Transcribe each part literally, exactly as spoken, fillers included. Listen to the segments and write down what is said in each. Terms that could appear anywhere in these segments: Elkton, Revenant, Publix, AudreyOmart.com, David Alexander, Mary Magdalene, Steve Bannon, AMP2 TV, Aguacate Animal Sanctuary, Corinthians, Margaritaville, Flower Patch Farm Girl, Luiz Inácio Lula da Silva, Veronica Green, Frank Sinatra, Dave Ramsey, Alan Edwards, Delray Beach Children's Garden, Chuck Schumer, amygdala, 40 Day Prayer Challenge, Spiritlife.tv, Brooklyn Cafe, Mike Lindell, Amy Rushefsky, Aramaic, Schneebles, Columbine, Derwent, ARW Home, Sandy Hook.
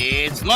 It's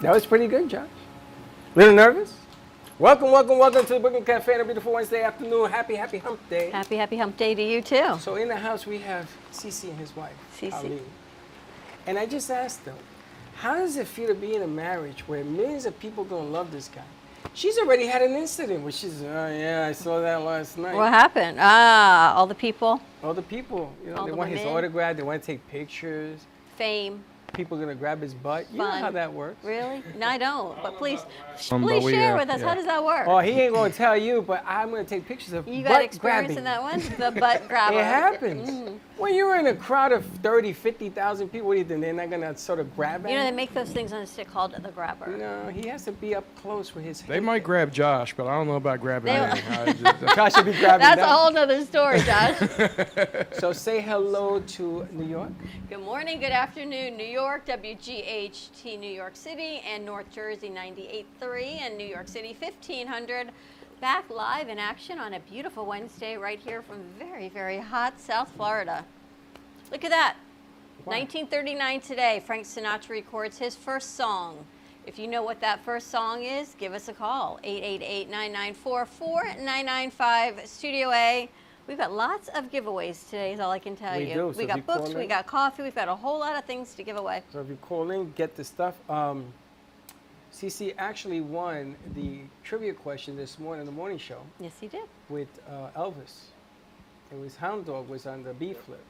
That was pretty good, Josh. A little nervous? Welcome, welcome, welcome to the Brooklyn Cafe on a beautiful Wednesday afternoon. Happy, happy hump day. Happy, happy hump day to you, too. So in the house, we have Cece and his wife, Cece. And I just asked them, how does it feel to be in a marriage where millions of people are going to love this guy? She's already had an incident where she's, oh, yeah, I saw that last night. What happened? Ah, all the people. All the people. You know, all they the want women. His autograph. They want to take pictures. Fame. People are going to grab his butt. Fun. You know how that works. Really? No, I don't. But please, um, please but share have, with us. Yeah. How does that work? Oh, he ain't going to tell you, but I'm going to take pictures of you butt grabbing. You got experience grabbing. In that one? The butt grabber. It happens. Mm-hmm. When you're in a crowd of thirty, fifty thousand people, what do you think? They're not going to sort of grab at you? You know, they make those things on a stick called the grabber. No, he has to be up close with his hand. They might grab Josh, but I don't know about grabbing him. Josh should be grabbing That's them. A whole other story, Josh. So say hello to New York. Good morning, good afternoon, New York. York, W G H T New York City, and North Jersey ninety-eight point three, and New York City fifteen hundred. Back live in action on a beautiful Wednesday right here from very, very hot South Florida. Look at that. Wow. nineteen thirty-nine today, Frank Sinatra records his first song. If you know what that first song is, give us a call. eight eight eight, nine nine four, four nine nine five, Studio A. We've got lots of giveaways today is all I can tell we you. Do. We so got you books, we got coffee, we've got a whole lot of things to give away. So if you call in, get the stuff. Um, Cece actually won the trivia question this morning on the morning show. Yes, he did. With uh, Elvis. It was Hound Dog was on the B flip.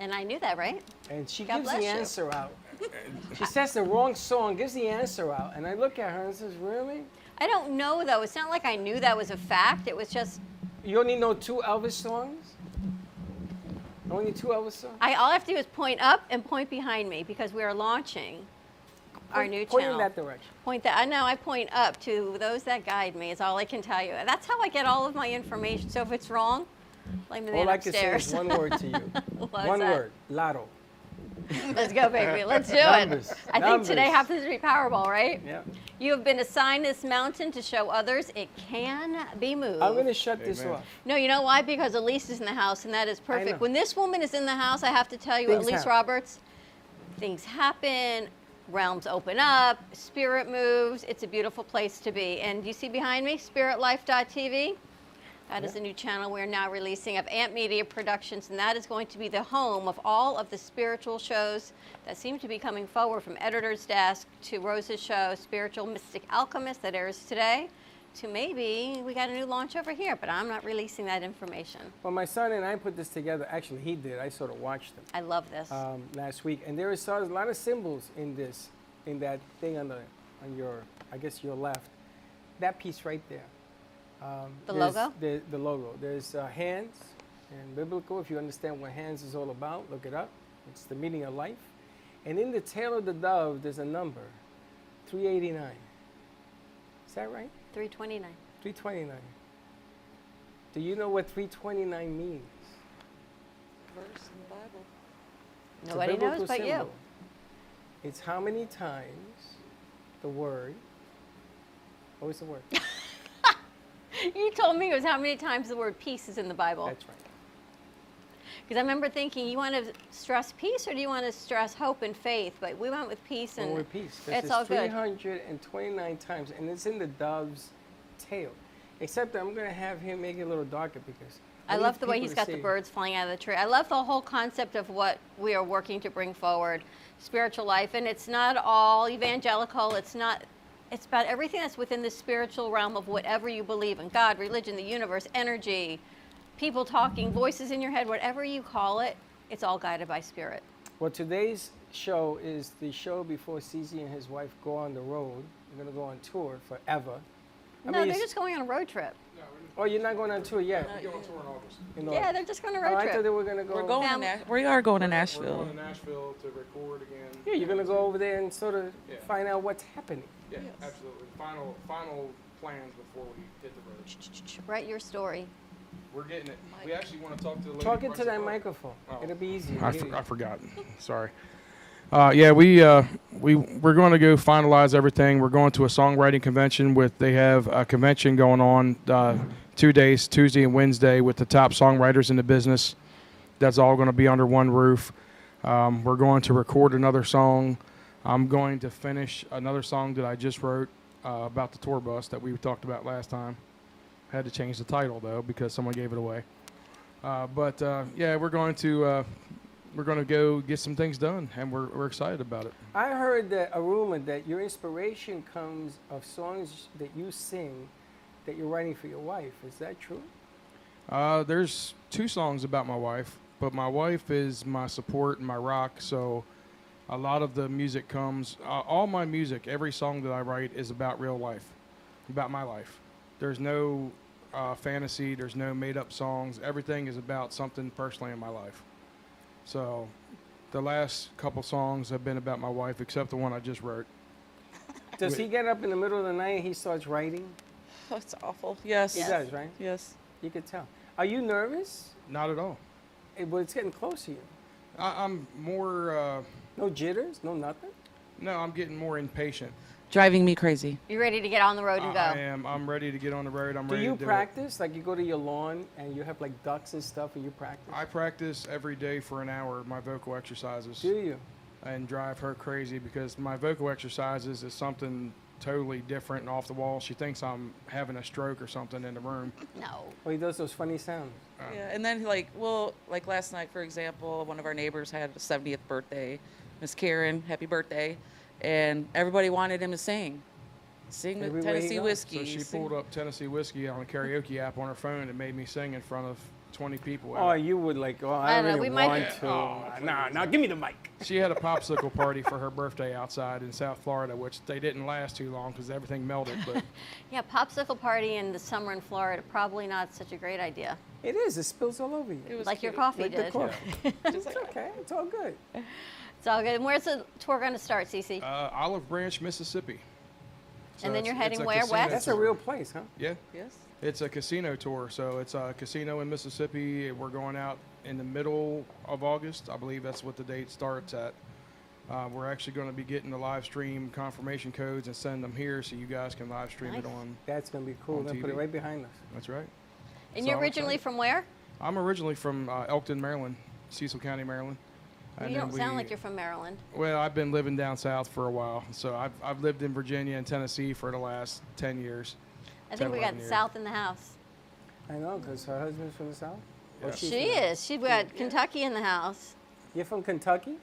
And I knew that, right? And she God gives the you. Answer out. She says the wrong song, gives the answer out. And I look at her and says, really? I don't know, though. It's not like I knew that was a fact. It was just... You only know two Elvis songs? Only two Elvis songs? I, all I have to do is point up and point behind me because we are launching point, our new point channel. Point in that direction. Point that. I know I point up to those that guide me is all I can tell you. And that's how I get all of my information. So if it's wrong, blame the man upstairs. All I can say is one word to you. One that? Word. Lotto. Let's go, baby. Let's do Numbers. It. I Numbers. Think today happens to be Powerball, right? Yeah. You have been assigned this mountain to show others it can be moved. I'm going to shut Amen. This off. No, you know why? Because Elise is in the house, and that is perfect. When this woman is in the house, I have to tell you, things Elise happen. Roberts, things happen, realms open up, spirit moves. It's a beautiful place to be. And you see behind me, spirit life dot t v. That yeah. is a new channel we're now releasing of Amp Media Productions, and that is going to be the home of all of the spiritual shows that seem to be coming forward from Editor's Desk to Rose's show, Spiritual Mystic Alchemist, that airs today, to maybe we got a new launch over here, but I'm not releasing that information. Well, my son and I put this together. Actually, he did. I sort of watched him. I love this. Um, last week, and there is a lot of symbols in this, in that thing on the, on your, I guess your left, that piece right there. Um, the logo? The, the logo. There's uh, hands and biblical. If you understand what hands is all about, look it up. It's the meaning of life. And in the tail of the dove, there's a number, three eighty-nine. Is that right? three twenty-nine. three twenty-nine. Do you know what three twenty-nine means? Verse in the Bible. Nobody knows but you. It's how many times the word, what was the word? You told me it was how many times the word peace is in the Bible. That's right. Because I remember thinking, you want to stress peace or do you want to stress hope and faith? But we went with peace. And well, we're peace. It's all good. three hundred twenty-nine times, and it's in the dove's tail. Except that I'm going to have him make it a little darker because... I, I love the way he's got the birds flying out of the tree. I love the whole concept of what we are working to bring forward, spiritual life. And it's not all evangelical. It's not... It's about everything that's within the spiritual realm of whatever you believe in. God, religion, the universe, energy, people talking, voices in your head, whatever you call it, it's all guided by spirit. Well, today's show is the show before C Z and his wife go on the road. They're going to go on tour forever. I no, mean, they're just going on a road trip. No, oh, you're not going on tour yet? We're going on tour in August. In August. Yeah, they're just going on a road oh, trip. I thought they were going to go. We're going um, to we are going to Nashville. We're going to Nashville to record again. Yeah, you're going to go over there and sort of yeah. find out what's happening. Yeah, yes. absolutely. Final, final plans before we hit the road. Write your story. We're getting it. We actually want to talk to the lady. Talk into that up. microphone. Oh. It'll be easy. I, for, I forgot. Sorry. Uh, yeah, we uh, we we're going to go finalize everything. We're going to a songwriting convention with. They have a convention going on uh, two days, Tuesday and Wednesday, with the top songwriters in the business. That's all going to be under one roof. Um, we're going to record another song. I'm going to finish another song that I just wrote uh, about the tour bus that we talked about last time. I had to change the title though because someone gave it away. Uh, but uh, yeah, we're going to. Uh, We're going to go get some things done, and we're we're excited about it. I heard that a rumor that your inspiration comes of songs that you sing that you're writing for your wife. Is that true? Uh, there's two songs about my wife, but my wife is my support and my rock, so a lot of the music comes. Uh, all my music, every song that I write is about real life, about my life. There's no uh, fantasy. There's no made-up songs. Everything is about something personally in my life. So the last couple songs have been about my wife, except the one I just wrote. Does he get up in the middle of the night and he starts writing? Oh, it's awful. Yes. He yes. does, right? Yes. You could tell. Are you nervous? Not at all. Hey, well, it's getting close to you. I, I'm more... Uh, no jitters? No nothing? No, I'm getting more impatient. Driving me crazy. You ready to get on the road and go? I am. I'm ready to get on the road. I'm do ready to do it. Do you practice? Like you go to your lawn and you have like ducks and stuff and you practice? I practice every day for an hour my vocal exercises. Do you? And drive her crazy because my vocal exercises is something totally different and off the wall. She thinks I'm having a stroke or something in the room. No. Well, he does those funny sounds. Uh, yeah, and then like, well, like last night, for example, one of our neighbors had a seventieth birthday. Miss Karen, happy birthday. And everybody wanted him to sing. Sing with Everywhere Tennessee Whiskey. So she sing. pulled up Tennessee Whiskey on a karaoke app on her phone and made me sing in front of twenty people. Oh, you would like, oh, I, I really know, we want might to. Oh, no, nah, nah, give me the mic. She had a popsicle party for her birthday outside in South Florida, which they didn't last too long because everything melted. But yeah, popsicle party in the summer in Florida, probably not such a great idea. It is. It spills all over you. It was like cute. Your coffee like did. Coffee. It's okay. It's all good. It's all good. And where's the tour going to start, Cece? Uh, Olive Branch, Mississippi. So and then you're heading where? West? That's a real place, huh? Yeah. Yes. It's a casino tour. So it's a casino in Mississippi. We're going out in the middle of August. I believe that's what the date starts at. Uh, we're actually going to be getting the live stream confirmation codes and send them here so you guys can live stream nice. it on That's going to be cool. They'll put it right behind us. That's right. And so you're originally from where? I'm originally from uh, Elkton, Maryland, Cecil County, Maryland. You and don't we, sound like you're from Maryland. Well, I've been living down south for a while. So I've, I've lived in Virginia and Tennessee for the last ten years. I think we got years. South in the house. I know, because her husband's from the South. Yeah. Well, she is. She's got yeah. Kentucky in the house. You're from Kentucky?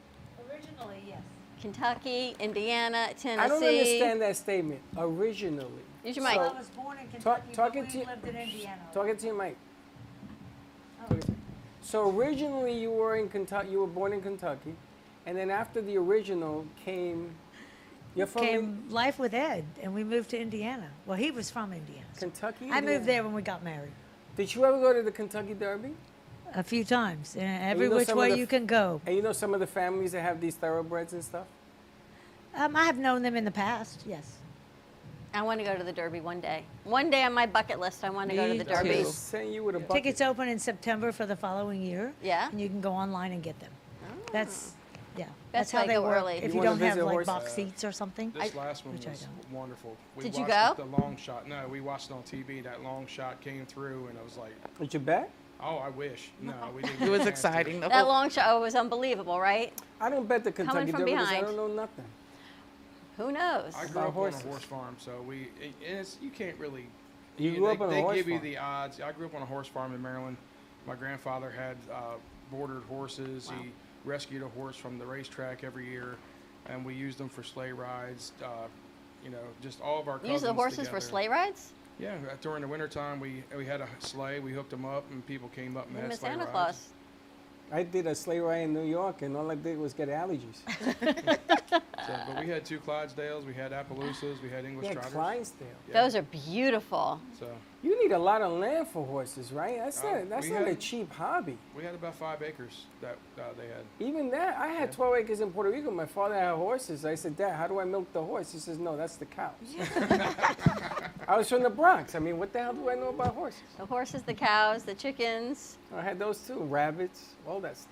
Originally, yes. Kentucky, Indiana, Tennessee. I don't understand that statement. Originally. Use your mic. So I was born in Kentucky, talk, but we lived in Indiana. Talking to your mic. Oh. So originally you were in Kentucky, you were born in Kentucky, and then after the original came, you're from came in- Life with Ed, and we moved to Indiana. Well, he was from Indiana. Kentucky, Indiana. I moved there when we got married. Did you ever go to the Kentucky Derby? A few times, and every and you know which way you f- can go. And you know some of the families that have these thoroughbreds and stuff? Um, I have known them in the past, yes. I want to go to the Derby one day. One day on my bucket list, I want to Me go to the Derby. Send you with a bucket. Tickets open in September for the following year. Yeah. And you can go online and get them. Oh. That's, yeah. That's, that's how they work. Early. If you, you don't have like box uh, seats or something. This I, last one was wonderful. We Did you go? The long shot. No, we watched it on T V. That long shot came through, and I was like. Did you bet? Oh, I wish. No, we didn't. It was exciting. That long shot was unbelievable, right? I don't bet the Kentucky Derby because I don't know nothing. Who knows? I grew up horses. on a horse farm, so we it, it's, you can't really. You, you grew they, up on a they horse give farm. you the odds. I grew up on a horse farm in Maryland. My grandfather had uh, bordered horses. Wow. He rescued a horse from the racetrack every year, and we used them for sleigh rides, uh, you know, just all of our cousins. Use the horses together. For sleigh rides? Yeah, during the wintertime, we we had a sleigh. We hooked them up, and people came up and had sleigh Santa rides. Claus. I did a sleigh ride in New York, and all I did was get allergies. So, but we had two Clydesdales, we had Appaloosas, we had English yeah, Trotters. Clydesdale. Yeah. Those are beautiful. So you need a lot of land for horses, right? That's uh, not that's not had, a cheap hobby. We had about five acres that uh, they had. Even that, I had yeah. twelve acres in Puerto Rico. My father had horses. I said, Dad, how do I milk the horse? He says, no, that's the cows. I was from the Bronx. I mean, what the hell do I know about horses? The horses, the cows, the chickens. I had those too, rabbits, all that stuff.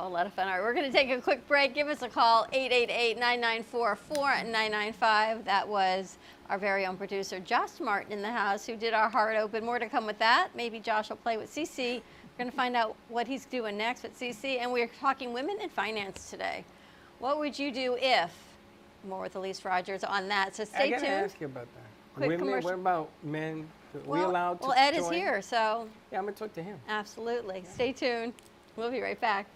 Oh, a lot of fun. All right, we're going to take a quick break. Give us a call, eight eight eight, nine nine four, four nine nine five. That was our very own producer, Josh Martin, in the house, who did our Heart Open. More to come with that. Maybe Josh will play with Cece. We're going to find out what he's doing next with Cece. And we're talking women in finance today. What would you do if? More with Elise Rogers on that. So stay tuned. I got to ask you about that. Quick women, what about men? Are well, we allowed to Well, Ed join? Is here, so. Yeah, I'm going to talk to him. Absolutely. Yeah. Stay tuned. We'll be right back.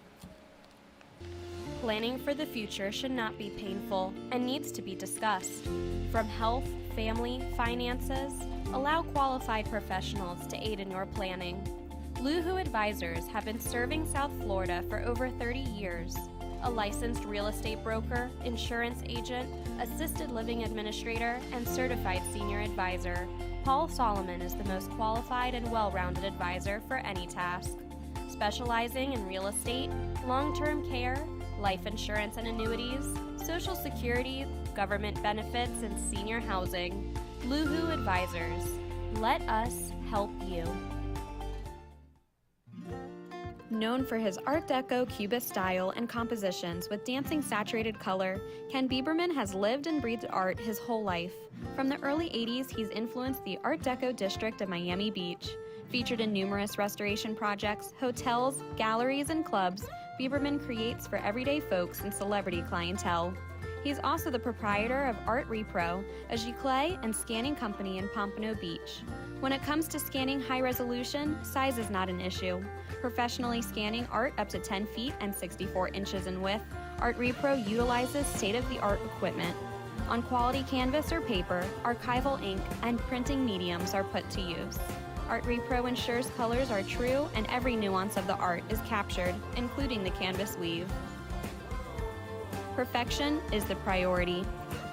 Planning for the future should not be painful and needs to be discussed. From health, family, finances, allow qualified professionals to aid in your planning. Luhu Advisors have been serving South Florida for over thirty years. A licensed real estate broker, insurance agent, assisted living administrator, and certified senior advisor, Paul Solomon is the most qualified and well-rounded advisor for any task. Specializing in real estate, long-term care, life insurance and annuities, Social Security, government benefits, and senior housing. Luhu Advisors. Let us help you. Known for his Art Deco Cubist style and compositions with dancing saturated color, Ken Bieberman has lived and breathed art his whole life. From the early eighties, he's influenced the Art Deco district of Miami Beach. Featured in numerous restoration projects, hotels, galleries, and clubs, Bieberman creates for everyday folks and celebrity clientele. He's also the proprietor of Art Repro, a giclée and scanning company in Pompano Beach. When it comes to scanning high resolution, size is not an issue. Professionally scanning art up to ten feet and sixty-four inches in width, Art Repro utilizes state-of-the-art equipment. On quality canvas or paper, archival ink, and printing mediums are put to use. Art Repro ensures colors are true and every nuance of the art is captured, including the canvas weave. Perfection is the priority.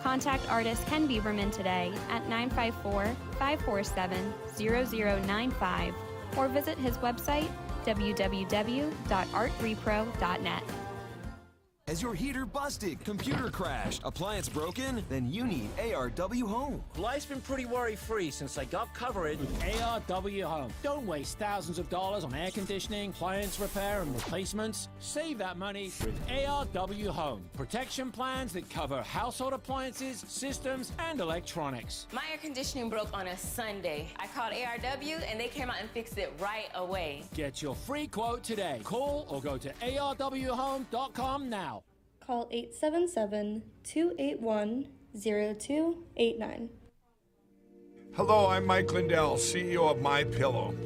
Contact artist Ken Bieberman today at nine five four, five four seven, zero zero nine five or visit his website w w w dot art repro dot net. Has your heater busted, computer crashed, appliance broken? Then you need A R W Home. Life's been pretty worry-free since I got covered with A R W Home. Don't waste thousands of dollars on air conditioning, appliance repair, and replacements. Save that money with A R W Home. Protection plans that cover household appliances, systems, and electronics. My air conditioning broke on a Sunday. I called A R W, and they came out and fixed it right away. Get your free quote today. Call or go to A R W home dot com now. Call eight seven seven, two eight one, zero two eight nine. Hello, I'm Mike Lindell, C E O of MyPillow.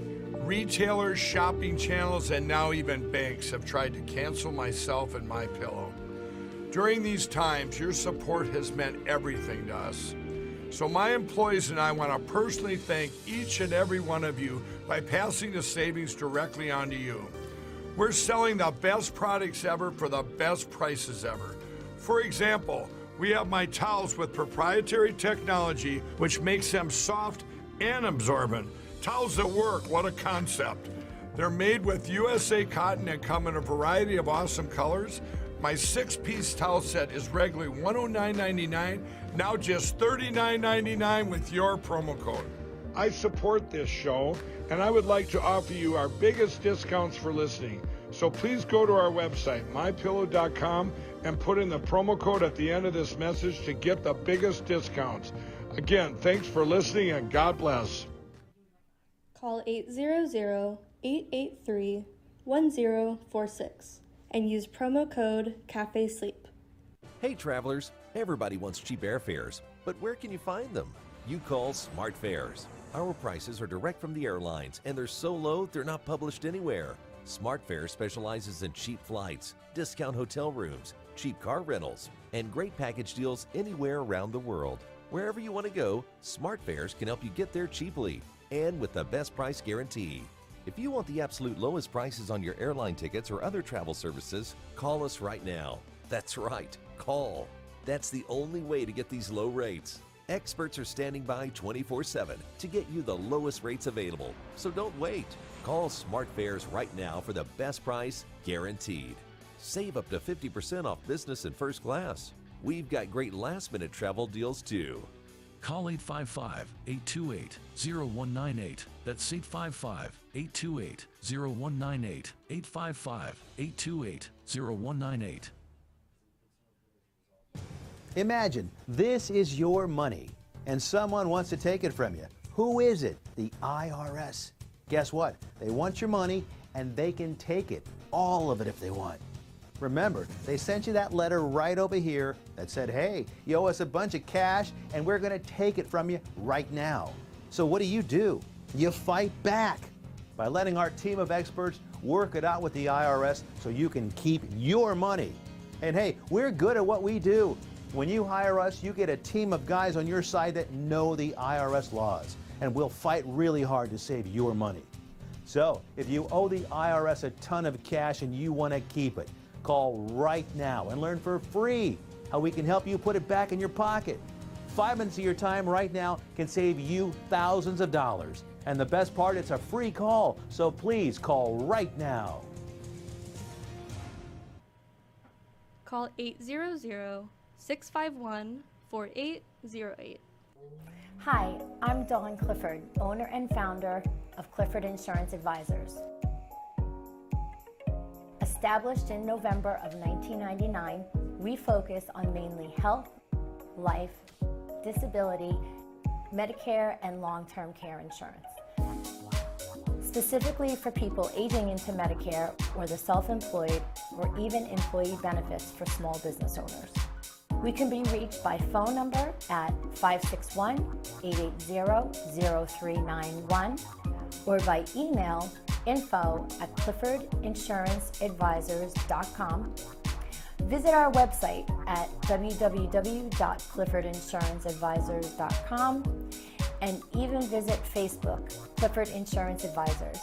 Retailers, shopping channels, and now even banks have tried to cancel myself and MyPillow. During these times, your support has meant everything to us. So my employees and I want to personally thank each and every one of you by passing the savings directly on to you. We're selling the best products ever for the best prices ever. For example, we have my towels with proprietary technology which makes them soft and absorbent. Towels that work, what a concept. They're made with U S A cotton and come in a variety of awesome colors. My six-piece towel set is regularly one hundred nine dollars and ninety-nine cents, now just thirty-nine dollars and ninety-nine cents with your promo code. I support this show, and I would like to offer you our biggest discounts for listening. So please go to our website, my pillow dot com, and put in the promo code at the end of this message to get the biggest discounts. Again, thanks for listening, and God bless. Call eight hundred, eight eight three, one zero four six and use promo code CAFESLEEP. Hey, travelers. Everybody wants cheap airfares, but where can you find them? You call SmartFares. Our prices are direct from the airlines, and they're so low they're not published anywhere. SmartFares specializes in cheap flights, discount hotel rooms, cheap car rentals, and great package deals anywhere around the world. Wherever you want to go, SmartFares can help you get there cheaply and with the best price guarantee. If you want the absolute lowest prices on your airline tickets or other travel services, call us right now. That's right, call. That's the only way to get these low rates. Experts are standing by twenty-four seven to get you the lowest rates available, so don't wait. Call SmartFares right now for the best price guaranteed. Save up to fifty percent off business and first class. We've got great last-minute travel deals, too. Call eight five five, eight two eight, zero one nine eight. That's eight five five, eight two eight, zero one nine eight, eight five five, eight two eight, zero one nine eight. Imagine, this is your money, and someone wants to take it from you. Who is it? The I R S. Guess what? They want your money, and they can take it, all of it if they want. Remember, they sent you that letter right over here that said, hey, you owe us a bunch of cash, and we're going to take it from you right now. So what do you do? You fight back by letting our team of experts work it out with the I R S so you can keep your money. And hey, we're good at what we do. When you hire us, you get a team of guys on your side that know the I R S laws, and we'll fight really hard to save your money. So, if you owe the I R S a ton of cash and you want to keep it, call right now and learn for free how we can help you put it back in your pocket. Five minutes of your time right now can save you thousands of dollars. And the best part, it's a free call, so please call right now. Call eight hundred, six five one, four eight zero eight. Hi, I'm Dawn Clifford, owner and founder of Clifford Insurance Advisors. Established in November of nineteen ninety-nine, we focus on mainly health, life, disability, Medicare, and long-term care insurance. Specifically for people aging into Medicare or the self-employed or even employee benefits for small business owners. We can be reached by phone number at five six one, eight eight zero, zero three nine one or by email info at clifford insurance advisors dot com. Visit our website at w w w dot clifford insurance advisors dot com and even visit Facebook, Clifford Insurance Advisors.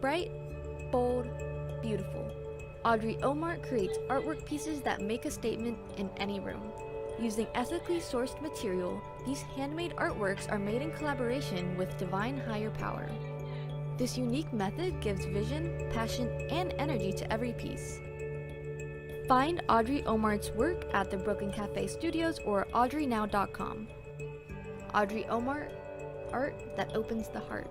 Bright, bold, beautiful. Audrey Omart creates artwork pieces that make a statement in any room. Using ethically sourced material, these handmade artworks are made in collaboration with divine higher power. This unique method gives vision, passion, and energy to every piece. Find Audrey Omart's work at the Brooklyn Cafe Studios or audrey now dot com. Audrey Omart, art that opens the heart.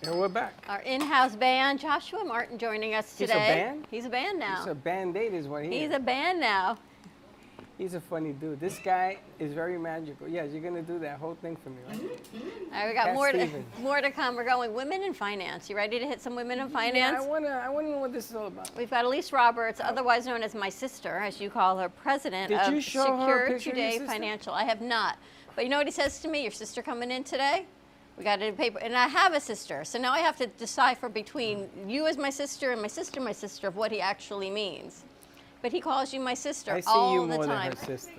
And we're back. Our in-house band, Joshua Martin, joining us today. He's a band? He's a band now. He's a band-aid is what he is. He's a band now. He's a funny dude. This guy is very magical. Yeah, you're going to do that whole thing for me, right? All right, we got more to, more to come. We're going women in finance. You ready to hit some women in finance? Yeah, I want to I wanna know what this is all about. We've got Elise Roberts, otherwise known as my sister, as you call her, president Did of Secure Today Financial. I have not. But you know what he says to me? Your sister coming in today? We got it in paper. And I have a sister. So now I have to decipher between you as my sister and my sister, my sister, of what he actually means. But he calls you my sister all the time. I see you more than her sister.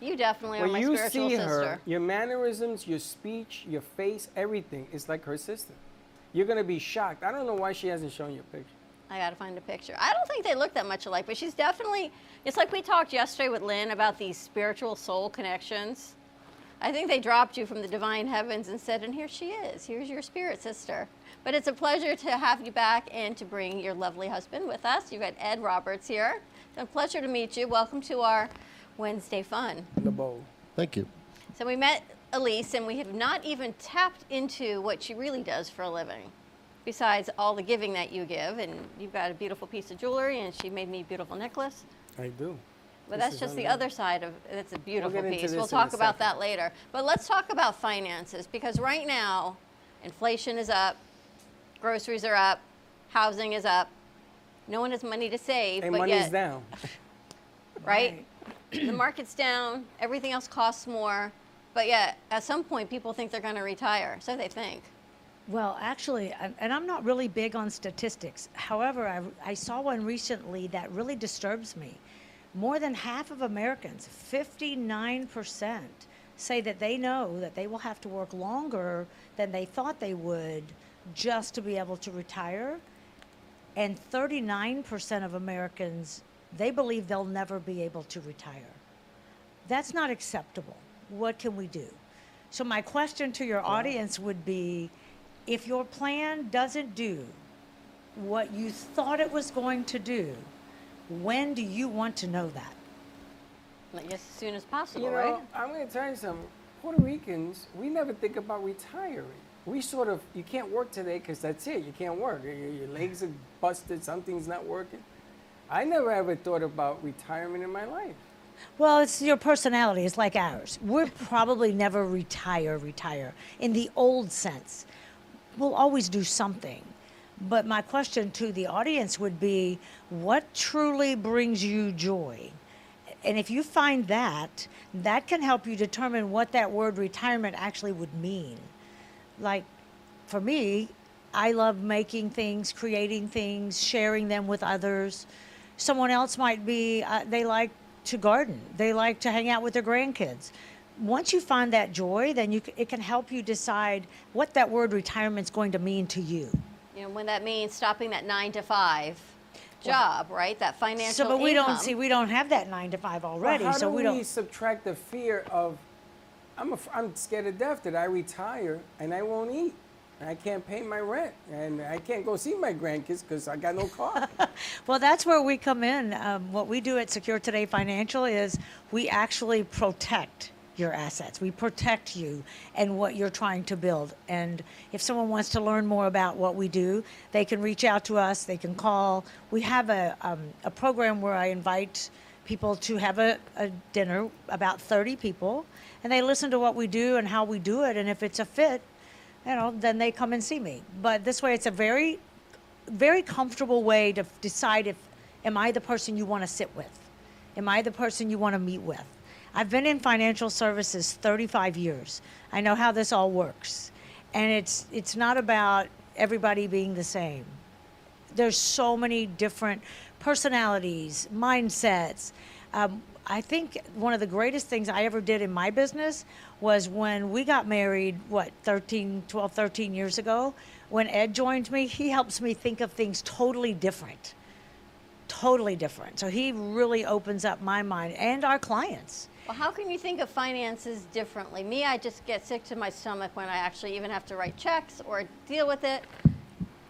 You definitely are my spiritual sister. When you see her, your mannerisms, your speech, your face, everything is like her sister. You're going to be shocked. I don't know why she hasn't shown you a picture. I got to find a picture. I don't think they look that much alike, but she's definitely, it's like we talked yesterday with Lynn about these spiritual soul connections. I think they dropped you from the divine heavens and said, and here she is, here's your spirit sister. But it's a pleasure to have you back and to bring your lovely husband with us. You've got Ed Roberts here. It's a pleasure to meet you. Welcome to our Wednesday Fun. In the bowl. Thank you. So we met Elise, and we have not even tapped into what she really does for a living, besides all the giving that you give. And you've got a beautiful piece of jewelry, and she made me a beautiful necklace. I do. But this that's just the other side of it. It's a beautiful we'll piece. We'll talk about that later. But let's talk about finances, because right now, inflation is up, groceries are up, housing is up. No one has money to save. And but money's yet, down. Right? The market's down. Everything else costs more. But yet, at some point, people think they're going to retire. So they think. Well, actually, and I'm not really big on statistics. However, I, I saw one recently that really disturbs me. More than half of Americans, fifty-nine percent, say that they know that they will have to work longer than they thought they would just to be able to retire. And thirty-nine percent of Americans, they believe they'll never be able to retire. That's not acceptable. What can we do? So my question to your audience would be, if your plan doesn't do what you thought it was going to do, when do you want to know that? Like just as soon as possible, you know, right? I'm going to tell you something. Puerto Ricans, we never think about retiring. We sort of, you can't work today because that's it. You can't work. Your, your legs are busted. Something's not working. I never ever thought about retirement in my life. Well, it's your personality. It's like ours. We'll probably never retire, retire in the old sense. We'll always do something. But my question to the audience would be, what truly brings you joy? And if you find that, that can help you determine what that word retirement actually would mean. Like, for me, I love making things, creating things, sharing them with others. Someone else might be, uh, they like to garden. They like to hang out with their grandkids. Once you find that joy, then you, it can help you decide what that word retirement's going to mean to you. You know, when that means stopping that nine to five job, well, right? That financial So, but we income. don't see, we don't have that nine to five already. Well, how so do we, we don't subtract the fear of, I'm, a, I'm scared to death that I retire and I won't eat. And I can't pay my rent and I can't go see my grandkids because I got no car. Well, that's where we come in. Um, what we do at Secure Today Financial is we actually protect your assets. We protect you and what you're trying to build. And if someone wants to learn more about what we do, they can reach out to us. They can call. We have a, um, a program where I invite people to have a, a dinner, about thirty people, and they listen to what we do and how we do it. And if it's a fit, you know, then they come and see me. But this way, it's a very, very comfortable way to decide if, am I the person you want to sit with? Am I the person you want to meet with? I've been in financial services thirty-five years. I know how this all works. And it's it's not about everybody being the same. There's so many different personalities, mindsets. Um, I think one of the greatest things I ever did in my business was when we got married, what, thirteen, twelve, thirteen years ago, when Ed joined me, he helps me think of things totally different. Totally different. So he really opens up my mind and our clients. Well, how can you think of finances differently? Me, I just get sick to my stomach when I actually even have to write checks or deal with it.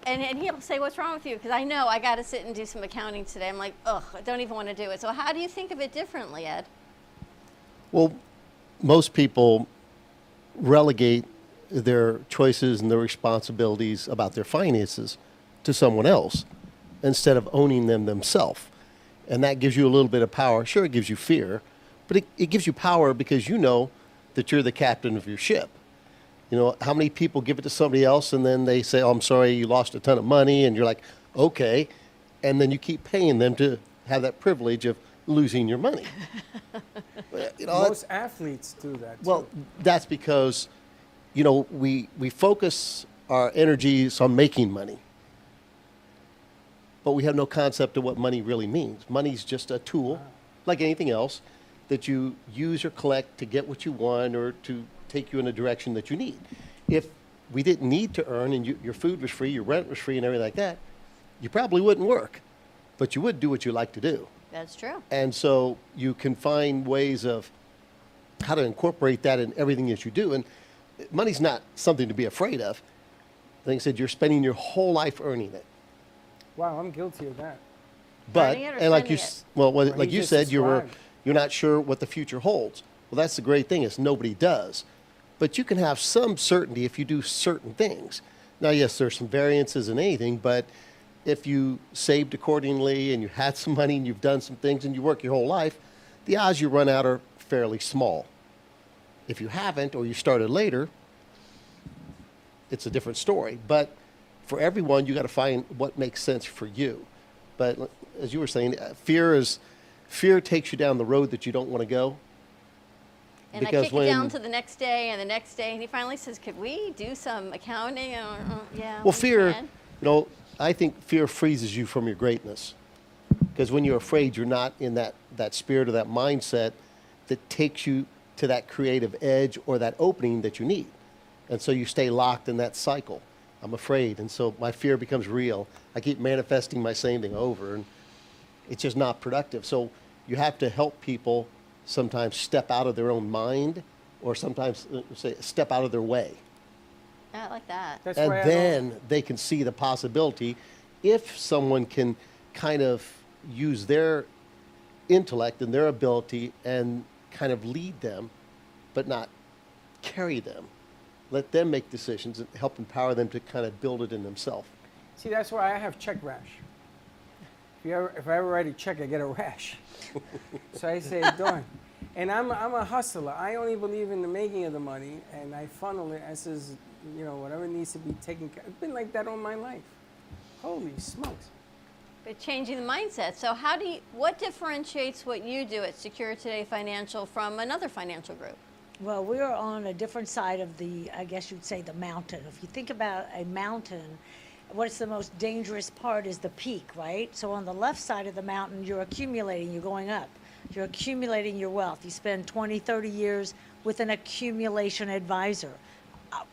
And, and he'll say, what's wrong with you? Because I know I got to sit and do some accounting today. I'm like, ugh, I don't even want to do it. So how do you think of it differently, Ed? Well, most people relegate their choices and their responsibilities about their finances to someone else, instead of owning them themselves. And that gives you a little bit of power. Sure, it gives you fear, but it, it gives you power because you know that you're the captain of your ship. You know, how many people give it to somebody else and then they say, oh, I'm sorry, you lost a ton of money, and you're like, okay. And then you keep paying them to have that privilege of losing your money. You know, most athletes do that too. Well, that's because, you know, we, we focus our energies on making money. But we have no concept of what money really means. Money's just a tool, wow, like anything else, that you use or collect to get what you want or to take you in a direction that you need. If we didn't need to earn and you, your food was free, your rent was free and everything like that, you probably wouldn't work, but you would do what you like to do. That's true. And so you can find ways of how to incorporate that in everything that you do. And money's not something to be afraid of. Like I said, you're spending your whole life earning it. Wow, I'm guilty of that. But and like you, it? well, like you said, you were, you're not sure what the future holds. Well, that's the great thing is nobody does. But you can have some certainty if you do certain things. Now, yes, there's some variances in anything, but if you saved accordingly and you had some money and you've done some things and you work your whole life, the odds you run out are fairly small. If you haven't or you started later, it's a different story. But for everyone, you got to find what makes sense for you. But as you were saying, fear is fear takes you down the road that you don't want to go. And because I kick it down to the next day and the next day, and he finally says, could we do some accounting? Or, or, yeah. Well, fear, you know, I think fear freezes you from your greatness. Because when you're afraid, you're not in that, that spirit or that mindset that takes you to that creative edge or that opening that you need. And so you stay locked in that cycle. I'm afraid. And so my fear becomes real. I keep manifesting my same thing over, and it's just not productive. So you have to help people sometimes step out of their own mind, or sometimes say step out of their way. I like that. That's and then they can see the possibility. If someone can kind of use their intellect and their ability and kind of lead them, but not carry them, let them make decisions and help empower them to kind of build it in themselves. See, that's why I have check rash. If, you ever, if I ever write a check, I get a rash. So I say, darn. And I'm, I'm a hustler. I only believe in the making of the money, and I funnel it. I says, you know, whatever needs to be taken care of. It's been like that all my life. Holy smokes. But changing the mindset. So how do you, what differentiates what you do at Secure Today Financial from another financial group? Well, we are on a different side of the, I guess you'd say, the mountain. If you think about a mountain, what's the most dangerous part is the peak, right? So on the left side of the mountain, you're accumulating, you're going up. You're accumulating your wealth. You spend twenty, thirty years with an accumulation advisor.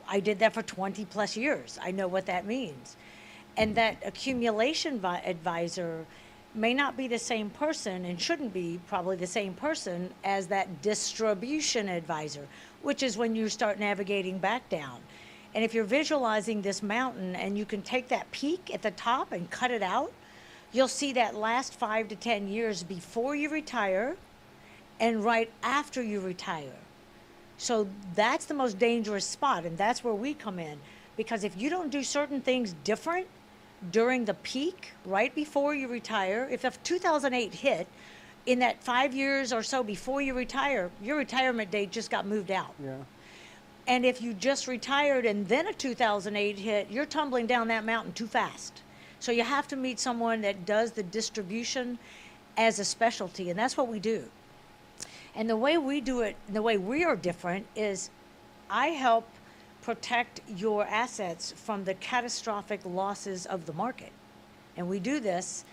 I did that for twenty plus years. I know what that means. And that accumulation advisor may not be the same person and shouldn't be probably the same person as that distribution advisor, which is when you start navigating back down. And if you're visualizing this mountain and you can take that peak at the top and cut it out, you'll see that last five to ten years before you retire and right after you retire. So that's the most dangerous spot, and that's where we come in, because if you don't do certain things different during the peak, right before you retire, if two thousand eight hit, in that five years or so before you retire, your retirement date just got moved out. Yeah. And if you just retired and then two thousand eight hit, you're tumbling down that mountain too fast. So you have to meet someone that does the distribution as a specialty, and that's what we do. And the way we do it, the way we are different, is I help protect your assets from the catastrophic losses of the market. And we do this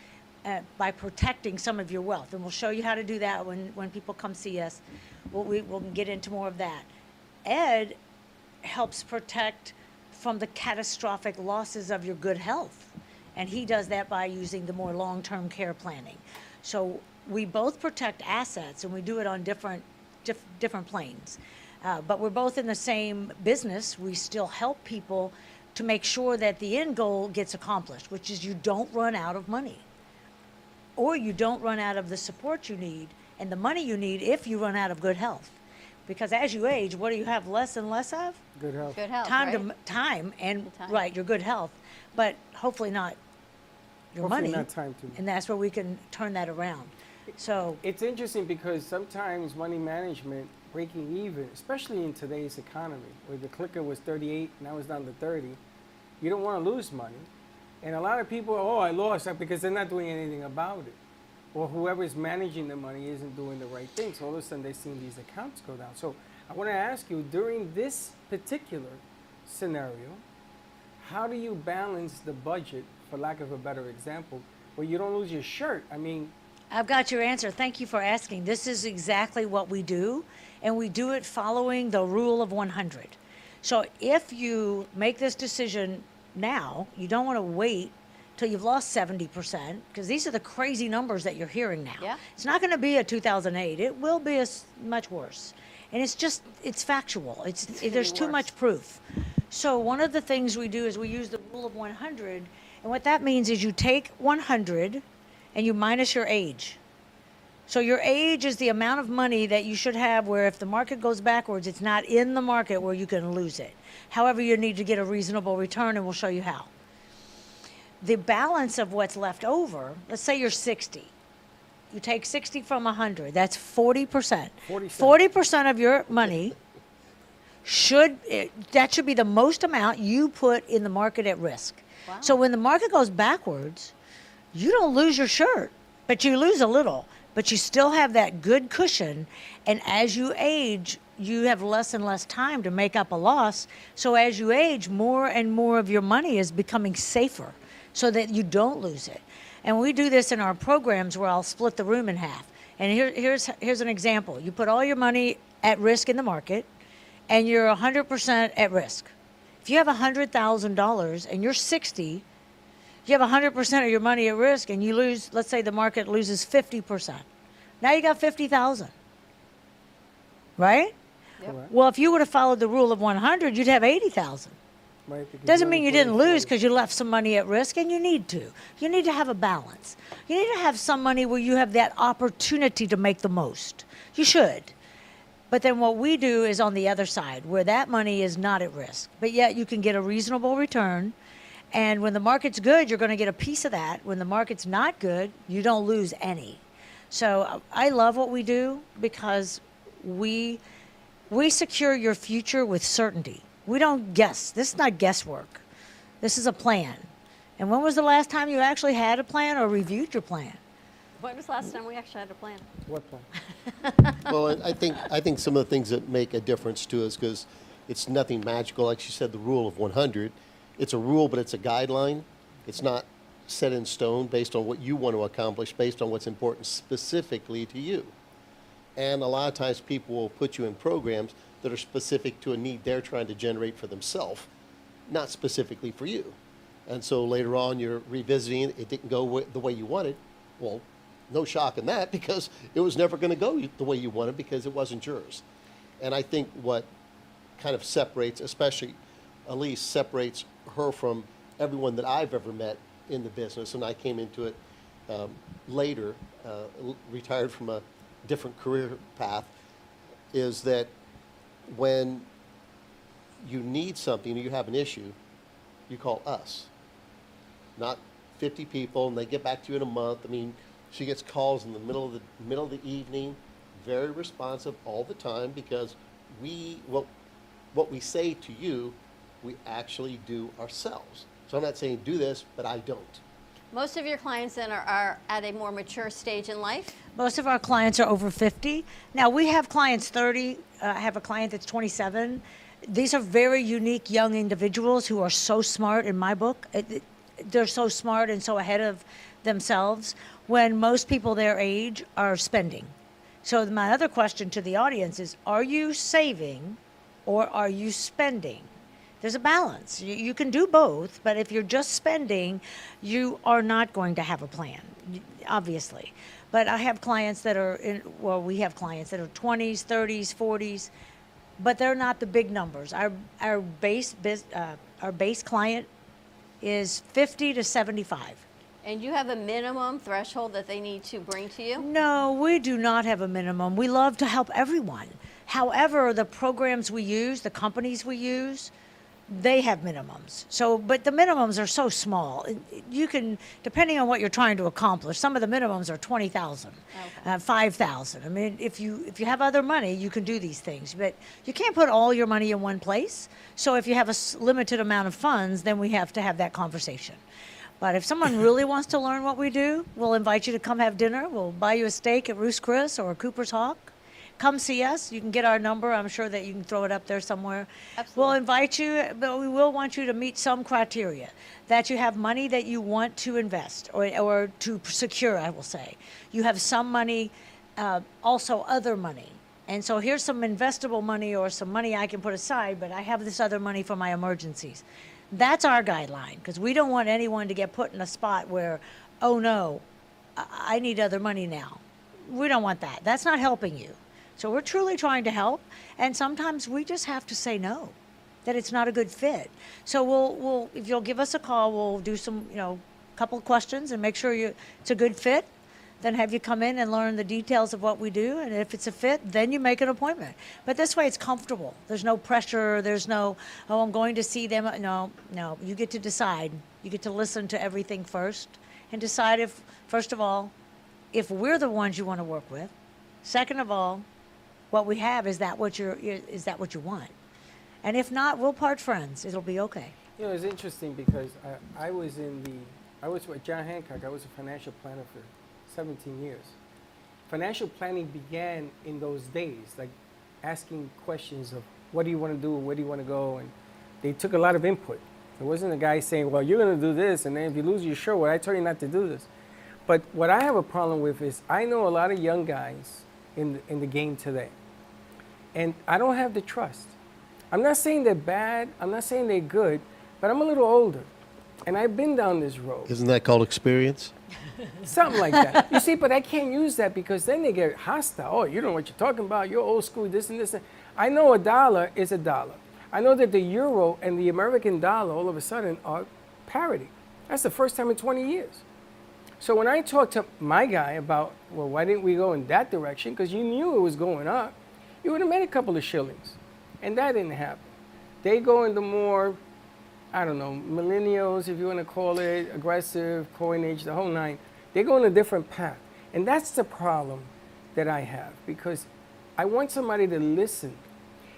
uh, by protecting some of your wealth. And we'll show you how to do that when, when people come see us. We'll, we, we'll get into more of that. Ed helps protect from the catastrophic losses of your good health. And he does that by using the more long-term care planning. So we both protect assets, and we do it on different, diff- different planes. Uh, but we're both in the same business. We still help people to make sure that the end goal gets accomplished, which is you don't run out of money, or you don't run out of the support you need and the money you need if you run out of good health. Because as you age, what do you have less and less of? Good health. Good health, time right? to time and time. Right, your good health, but hopefully not your hopefully money. Not time too much. And that's where we can turn that around. So it's interesting because sometimes money management, breaking even, especially in today's economy, where the clicker was thirty-eight and I was down to thirty, you don't want to lose money. And a lot of people, oh, I lost that, because they're not doing anything about it. Or whoever is managing the money isn't doing the right thing. So all of a sudden, they've seen these accounts go down. So I want to ask you, during this particular scenario, how do you balance the budget, for lack of a better example, where you don't lose your shirt? I mean, I've got your answer. Thank you for asking. This is exactly what we do, and we do it following the rule of one hundred. So if you make this decision now, you don't want to wait till you've lost seventy percent, because these are the crazy numbers that you're hearing now. Yeah. It's not going to be two thousand eight. It will be a, much worse. And it's just, it's factual. It's, it's there's too much proof. So one of the things we do is we use the rule of one hundred, and what that means is you take one hundred, and you minus your age. So your age is the amount of money that you should have where if the market goes backwards, it's not in the market where you can lose it. However, you need to get a reasonable return, and we'll show you how. The balance of what's left over, let's say you're sixty. You take sixty from one hundred. That's forty percent. forty percent of your money should, that should be the most amount you put in the market at risk. Wow. So when the market goes backwards, you don't lose your shirt, but you lose a little. But you still have that good cushion, and as you age, you have less and less time to make up a loss. So as you age, more and more of your money is becoming safer so that you don't lose it. And we do this in our programs where I'll split the room in half. And here, here's, here's an example. You put all your money at risk in the market, and you're one hundred percent at risk. If you have one hundred thousand dollars and you're sixty, you have one hundred percent of your money at risk, and you lose, let's say the market loses fifty percent. Now you got fifty thousand dollars, right? Yep. Well, if you would have followed the rule of one hundred, you'd have eighty thousand dollars. Right, doesn't mean you didn't lose because you left some money at risk, and you need to. You need to have a balance. You need to have some money where you have that opportunity to make the most. You should. But then what we do is on the other side, where that money is not at risk, but yet you can get a reasonable return. And when the market's good, you're going to get a piece of that. When the market's not good, you don't lose any. So I love what we do because we we secure your future with certainty. We don't guess. This is not guesswork. This is a plan. And when was the last time you actually had a plan or reviewed your plan? When was the last time we actually had a plan? What plan? Well, I think, I think some of the things that make a difference to us, because it's nothing magical. Like she said, the rule of one hundred. It's a rule, but it's a guideline. It's not set in stone based on what you want to accomplish, based on what's important specifically to you. And a lot of times people will put you in programs that are specific to a need they're trying to generate for themselves, not specifically for you. And so later on, you're revisiting, it didn't go the way you wanted. Well, no shock in that, because it was never going to go the way you wanted because it wasn't yours. And I think what kind of separates, especially Elise, separates her from everyone that I've ever met in the business, and I came into it um, later, uh, retired from a different career path, is that when you need something, you have an issue, you call us, not fifty people, and they get back to you in a month. I mean, she gets calls in the middle of the middle of the evening, very responsive all the time, because we what what we say to you, we actually do ourselves. So I'm not saying do this, but I don't. Most of your clients then are, are at a more mature stage in life? Most of our clients are over fifty. Now we have clients thirty, uh, I have a client that's twenty-seven. These are very unique young individuals who are so smart in my book. They're so smart and so ahead of themselves when most people their age are spending. So my other question to the audience is, are you saving or are you spending? There's a balance. You, you can do both, but if you're just spending, you are not going to have a plan, obviously. But I have clients that are, in, well, we have clients that are twenties, thirties, forties, but they're not the big numbers. Our our base uh, our base client is fifty to seventy-five. And you have a minimum threshold that they need to bring to you? No, we do not have a minimum. We love to help everyone. However, the programs we use, the companies we use, they have minimums. So, but the minimums are so small. You can, depending on what you're trying to accomplish, some of the minimums are twenty thousand, okay. uh, five thousand. I mean, if you if you have other money, you can do these things, but you can't put all your money in one place. So if you have a limited amount of funds, then we have to have that conversation. But if someone really wants to learn what we do, we'll invite you to come have dinner. We'll buy you a steak at Ruth's Chris or Cooper's Hawk. Come see us. You can get our number. I'm sure that you can throw it up there somewhere. Absolutely. We'll invite you, but we will want you to meet some criteria, that you have money that you want to invest or, or to secure, I will say. You have some money, uh, also other money. And so here's some investable money or some money I can put aside, but I have this other money for my emergencies. That's our guideline, because we don't want anyone to get put in a spot where, oh, no, I, I need other money now. We don't want that. That's not helping you. So we're truly trying to help, and sometimes we just have to say no, that it's not a good fit. So we'll, we'll if you'll give us a call, we'll do some, you know, couple questions and make sure you it's a good fit. then have you come in and learn the details of what we do. And if it's a fit, then you make an appointment. But this way it's comfortable. There's no pressure. There's no, oh, I'm going to see them. No, no, you get to decide. You get to listen to everything first and decide if, first of all, if we're the ones you want to work with. Second of all, what we have, is that what you're, is that what you want? And if not, we'll part friends. It'll be okay. You know, it's interesting because I, I was in the, I was with John Hancock. I was a financial planner for seventeen years. Financial planning began in those days, like asking questions of what do you want to do, where do you want to go, and they took a lot of input. There wasn't a guy saying, well, you're going to do this, and then if you lose your show, well, I told you not to do this. But what I have a problem with is I know a lot of young guys in the, in the game today, and I don't have the trust. I'm not saying they're bad. I'm not saying they're good, but I'm a little older, and I've been down this road. Isn't that called experience? Something like that. You see, but I can't use that because then they get hostile. Oh, you don't know what you're talking about. You're old school, this and this. And I know a dollar is a dollar. I know that the euro and the American dollar all of a sudden are parity. That's the first time in twenty years. So when I talked to my guy about, well, why didn't we go in that direction? Because you knew it was going up. You would have made a couple of shillings. And that didn't happen. They go into more, I don't know, millennials, if you want to call it, aggressive, coinage, the whole nine. They go on a different path. And that's the problem that I have, because I want somebody to listen.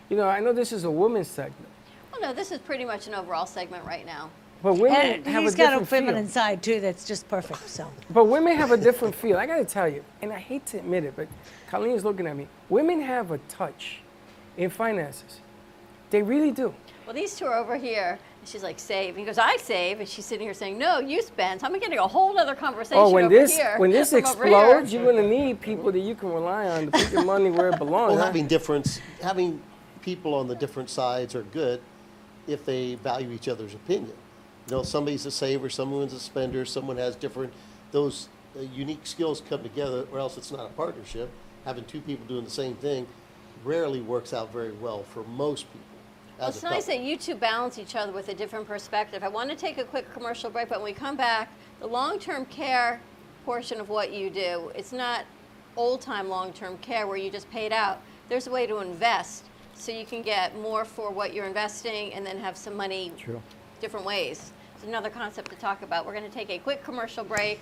You know, I know this is a woman's segment. Well, no, this is pretty much an overall segment right now. But women and have a different feel. He's got a feminine side, too, that's just perfect. So. But women have a different feel. I got to tell you, and I hate to admit it, but Colleen's looking at me. Women have a touch in finances. They really do. Well, these two are over here. And she's like, save. And he goes, I save. And she's sitting here saying, no, you spend. So I'm getting a whole other conversation oh, when over this, here. When this explodes, you're going to need people that you can rely on to put your money where it belongs. Well, huh? having difference, having people on the different sides are good if they value each other's opinion. You know, somebody's a saver, someone's a spender, someone has different, those uh, unique skills come together, or else it's not a partnership. Having two people doing the same thing rarely works out very well for most people. Well, it's nice that you two balance each other with a different perspective. I want to take a quick commercial break, but when we come back, the long-term care portion of what you do, it's not old-time long-term care where you just paid out. There's a way to invest so you can get more for what you're investing and then have some money True. different ways. It's another concept to talk about. We're going to take a quick commercial break.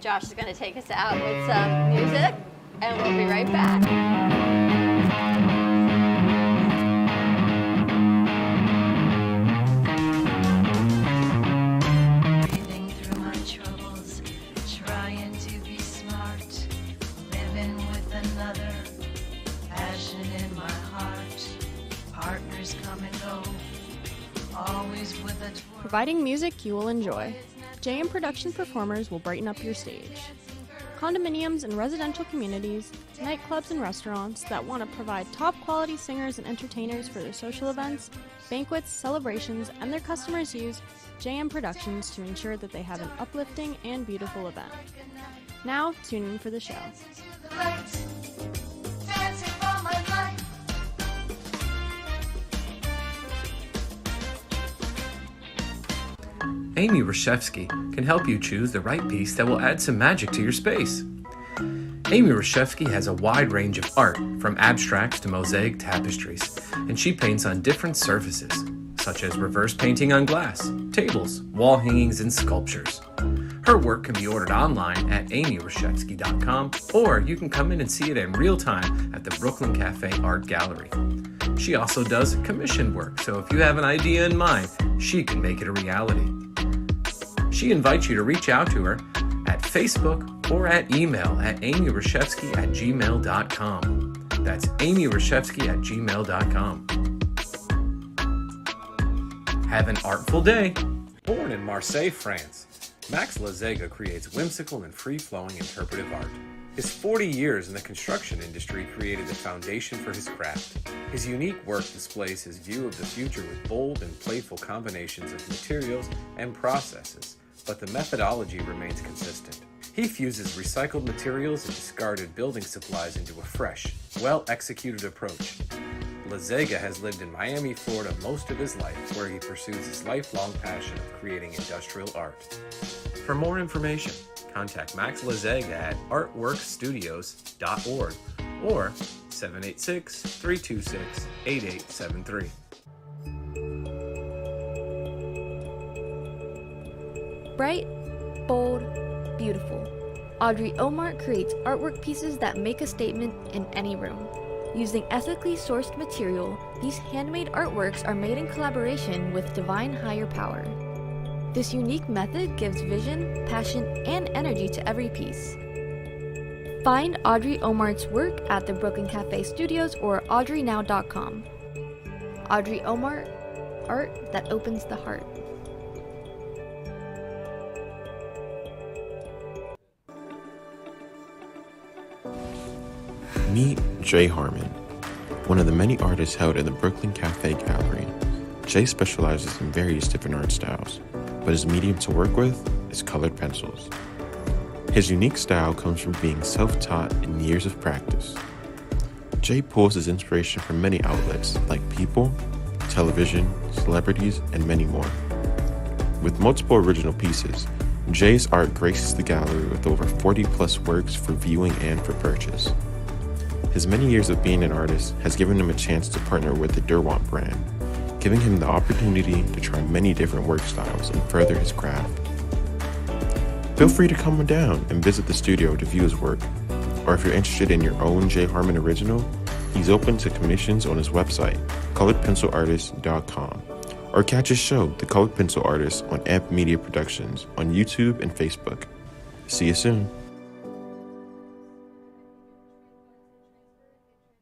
Josh is going to take us out with some music, and we'll be right back. Providing music you will enjoy. J M Production performers will brighten up your stage. Condominiums and residential communities, nightclubs and restaurants that want to provide top quality singers and entertainers for their social events, banquets, celebrations, and their customers use J M Productions to ensure that they have an uplifting and beautiful event. Now, tune in for the show. Amy Rushefsky can help you choose the right piece that will add some magic to your space. Amy Rushefsky has a wide range of art, from abstracts to mosaic tapestries, and she paints on different surfaces, such as reverse painting on glass, tables, wall hangings, and sculptures. Her work can be ordered online at amy rushefsky dot com, or you can come in and see it in real time at the Brooklyn Cafe Art Gallery. She also does commission work, so if you have an idea in mind, she can make it a reality. She invites you to reach out to her at Facebook or at email at amy rushefsky at gmail dot com. That's amy rushefsky at gmail dot com. Have an artful day. Born in Marseille, France, Max Lazega creates whimsical and free-flowing interpretive art. His forty years in the construction industry created the foundation for his craft. His unique work displays his view of the future with bold and playful combinations of materials and processes, but the methodology remains consistent. He fuses recycled materials and discarded building supplies into a fresh, well-executed approach. Lazega has lived in Miami, Florida most of his life, where he pursues his lifelong passion of creating industrial art. For more information, contact Max Lazega at artwork studios dot org or seven eight six, three two six, eight eight seven three. Bright, bold, beautiful. Audrey Omart creates artwork pieces that make a statement in any room. Using ethically sourced material, these handmade artworks are made in collaboration with divine higher power. This unique method gives vision, passion, and energy to every piece. Find Audrey Omart's work at the Brooklyn Cafe Studios or audrey now dot com. Audrey Omart, art that opens the heart. Meet Jay Harmon, one of the many artists held in the Brooklyn Cafe Gallery. Jay specializes in various different art styles, but his medium to work with is colored pencils. His unique style comes from being self-taught and years of practice. Jay pulls his inspiration from many outlets like people, television, celebrities, and many more. With multiple original pieces, Jay's art graces the gallery with over forty plus works for viewing and for purchase. His many years of being an artist has given him a chance to partner with the Derwent brand, giving him the opportunity to try many different work styles and further his craft. Feel free to come down and visit the studio to view his work, or if you're interested in your own Jay Harmon original, he's open to commissions on his website, colored pencil artist dot com, or catch his show, The Colored Pencil Artist, on Amp Media Productions on YouTube and Facebook. See you soon.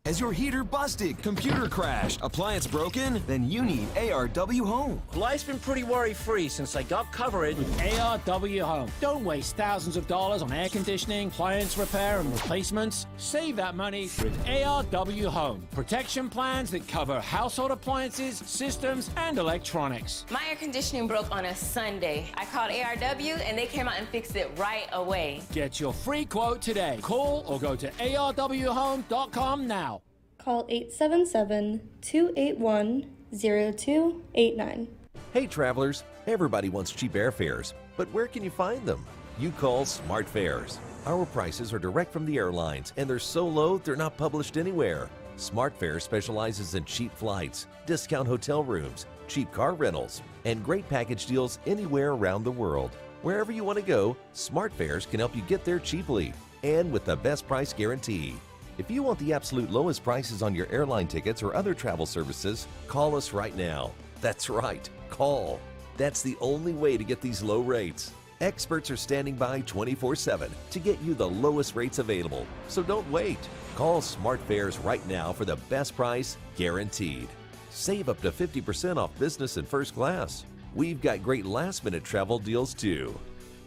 Has your heater busted, computer crashed, appliance broken? Then you need A R W Home. Life's been pretty worry-free since I got covered with A R W Home. Don't waste thousands of dollars on air conditioning, appliance repair, and replacements. Save that money with A R W Home. Protection plans that cover household appliances, systems, and electronics. My air conditioning broke on a Sunday. I called A R W, and they came out and fixed it right away. Get your free quote today. Call or go to A R W home dot com now. Call eight seven seven, two eight one, zero two eight nine. Hey travelers, everybody wants cheap airfares, but where can you find them? You call SmartFares. Our prices are direct from the airlines, and they're so low they're not published anywhere. SmartFares specializes in cheap flights, discount hotel rooms, cheap car rentals, and great package deals anywhere around the world. Wherever you want to go, SmartFares can help you get there cheaply and with the best price guarantee. If you want the absolute lowest prices on your airline tickets or other travel services, call us right now. That's right, call. That's the only way to get these low rates. Experts are standing by twenty-four seven to get you the lowest rates available, so don't wait. Call SmartFares right now for the best price guaranteed. Save up to fifty percent off business and first class. We've got great last-minute travel deals too.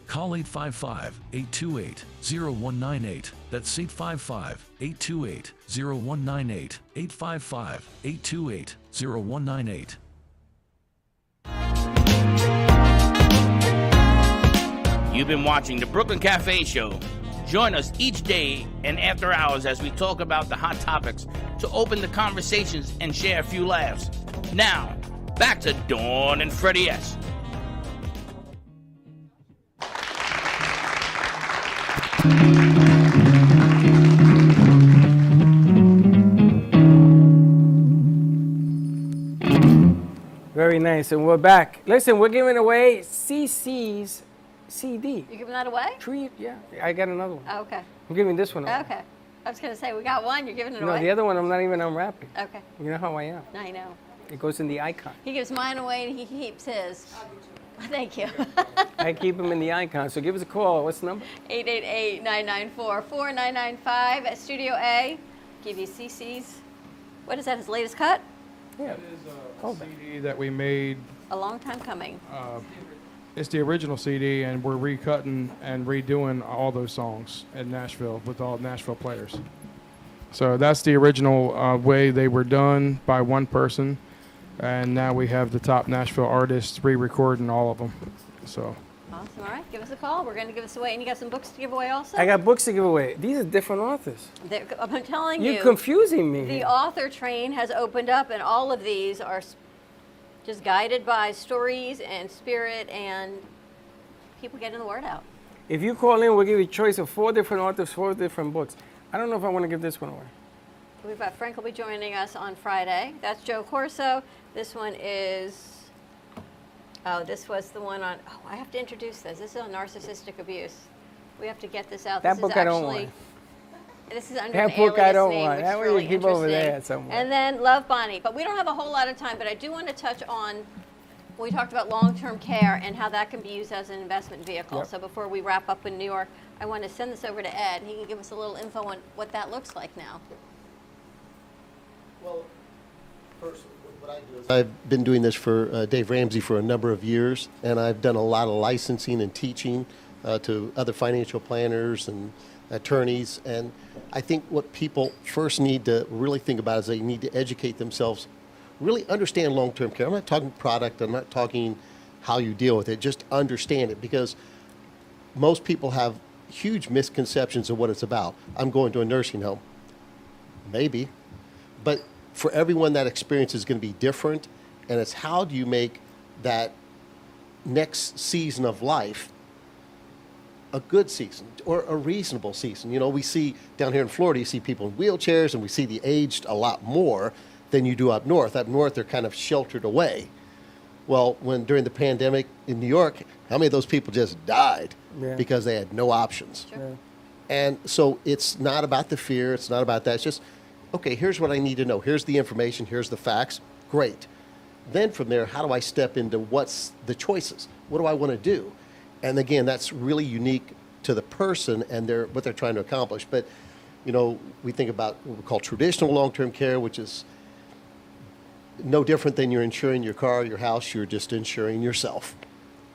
Call eight five five, eight two eight, zero one nine eight. That's eight five five, eight two eight, zero one nine eight. eight five five, eight two eight, zero one nine eight. You've been watching the Brooklyn Cafe Show. Join us each day and after hours as we talk about the hot topics to open the conversations and share a few laughs. Now, back to Dawn and Freddie S. Very nice, and we're back. Listen, we're giving away C C's C D. You're giving that away? Treat, yeah. I got another one. Oh, okay. I'm giving this one away. Okay. I was going to say, we got one, you're giving it no, away? No, the other one I'm not even unwrapping. Okay. You know how I am. I know. It goes in the icon. He gives mine away and he keeps his. Thank you. I keep them in the icon, so give us a call. What's the number? eight eight eight, nine nine four, four nine nine five at Studio A. Give you C C's. What is that, his latest cut? Yeah. It is a oh, C D that we made. A long time coming. Uh, it's the original C D, and we're recutting and redoing all those songs in Nashville with all Nashville players. So that's the original uh, way they were done by one person. And now we have the top Nashville artists re-recording all of them. So. Awesome. All right. Give us a call. We're going to give this away. And you got some books to give away also? I got books to give away. These are different authors. They're, I'm telling You're you. You're confusing me. The author train has opened up, and all of these are just guided by stories and spirit, and people getting the word out. If you call in, we'll give you a choice of four different authors, four different books. I don't know if I want to give this one away. We've got Frank will be joining us on Friday. That's Joe Corso. This one is, oh, this was the one on, oh, I have to introduce this. This is on narcissistic abuse. We have to get this out. That this book is actually, I don't want. This is under that an book I don't name, want. That really keep over there somewhere. And then Love, Bonnie. But we don't have a whole lot of time, but I do want to touch on, we talked about long-term care and how that can be used as an investment vehicle. Yep. So before we wrap up in New York, I want to send this over to Ed. He can give us a little info on what that looks like now. Well, first, what I do is I've been doing this for uh, Dave Ramsey for a number of years, and I've done a lot of licensing and teaching uh, to other financial planners and attorneys, and I think what people first need to really think about is they need to educate themselves, really understand long-term care. I'm not talking product, I'm not talking how you deal with it, just understand it, because most people have huge misconceptions of what it's about. I'm going to a nursing home, maybe, but for everyone that experience is going to be different, and it's how do you make that next season of life a good season or a reasonable season. You know, we see down here in Florida, you see people in wheelchairs, and we see the aged a lot more than you do up north. Up north, they're kind of sheltered away. Well, when during the pandemic in New York, how many of those people just died yeah. because they had no options? Sure. Yeah. And so it's not about the fear. It's not about that. It's just, okay, here's what I need to know. Here's the information. Here's the facts. Great. Then from there, how do I step into what's the choices? What do I want to do? And again, that's really unique to the person and their what they're trying to accomplish. But, you know, we think about what we call traditional long-term care, which is no different than you're insuring your car, your house. You're just insuring yourself.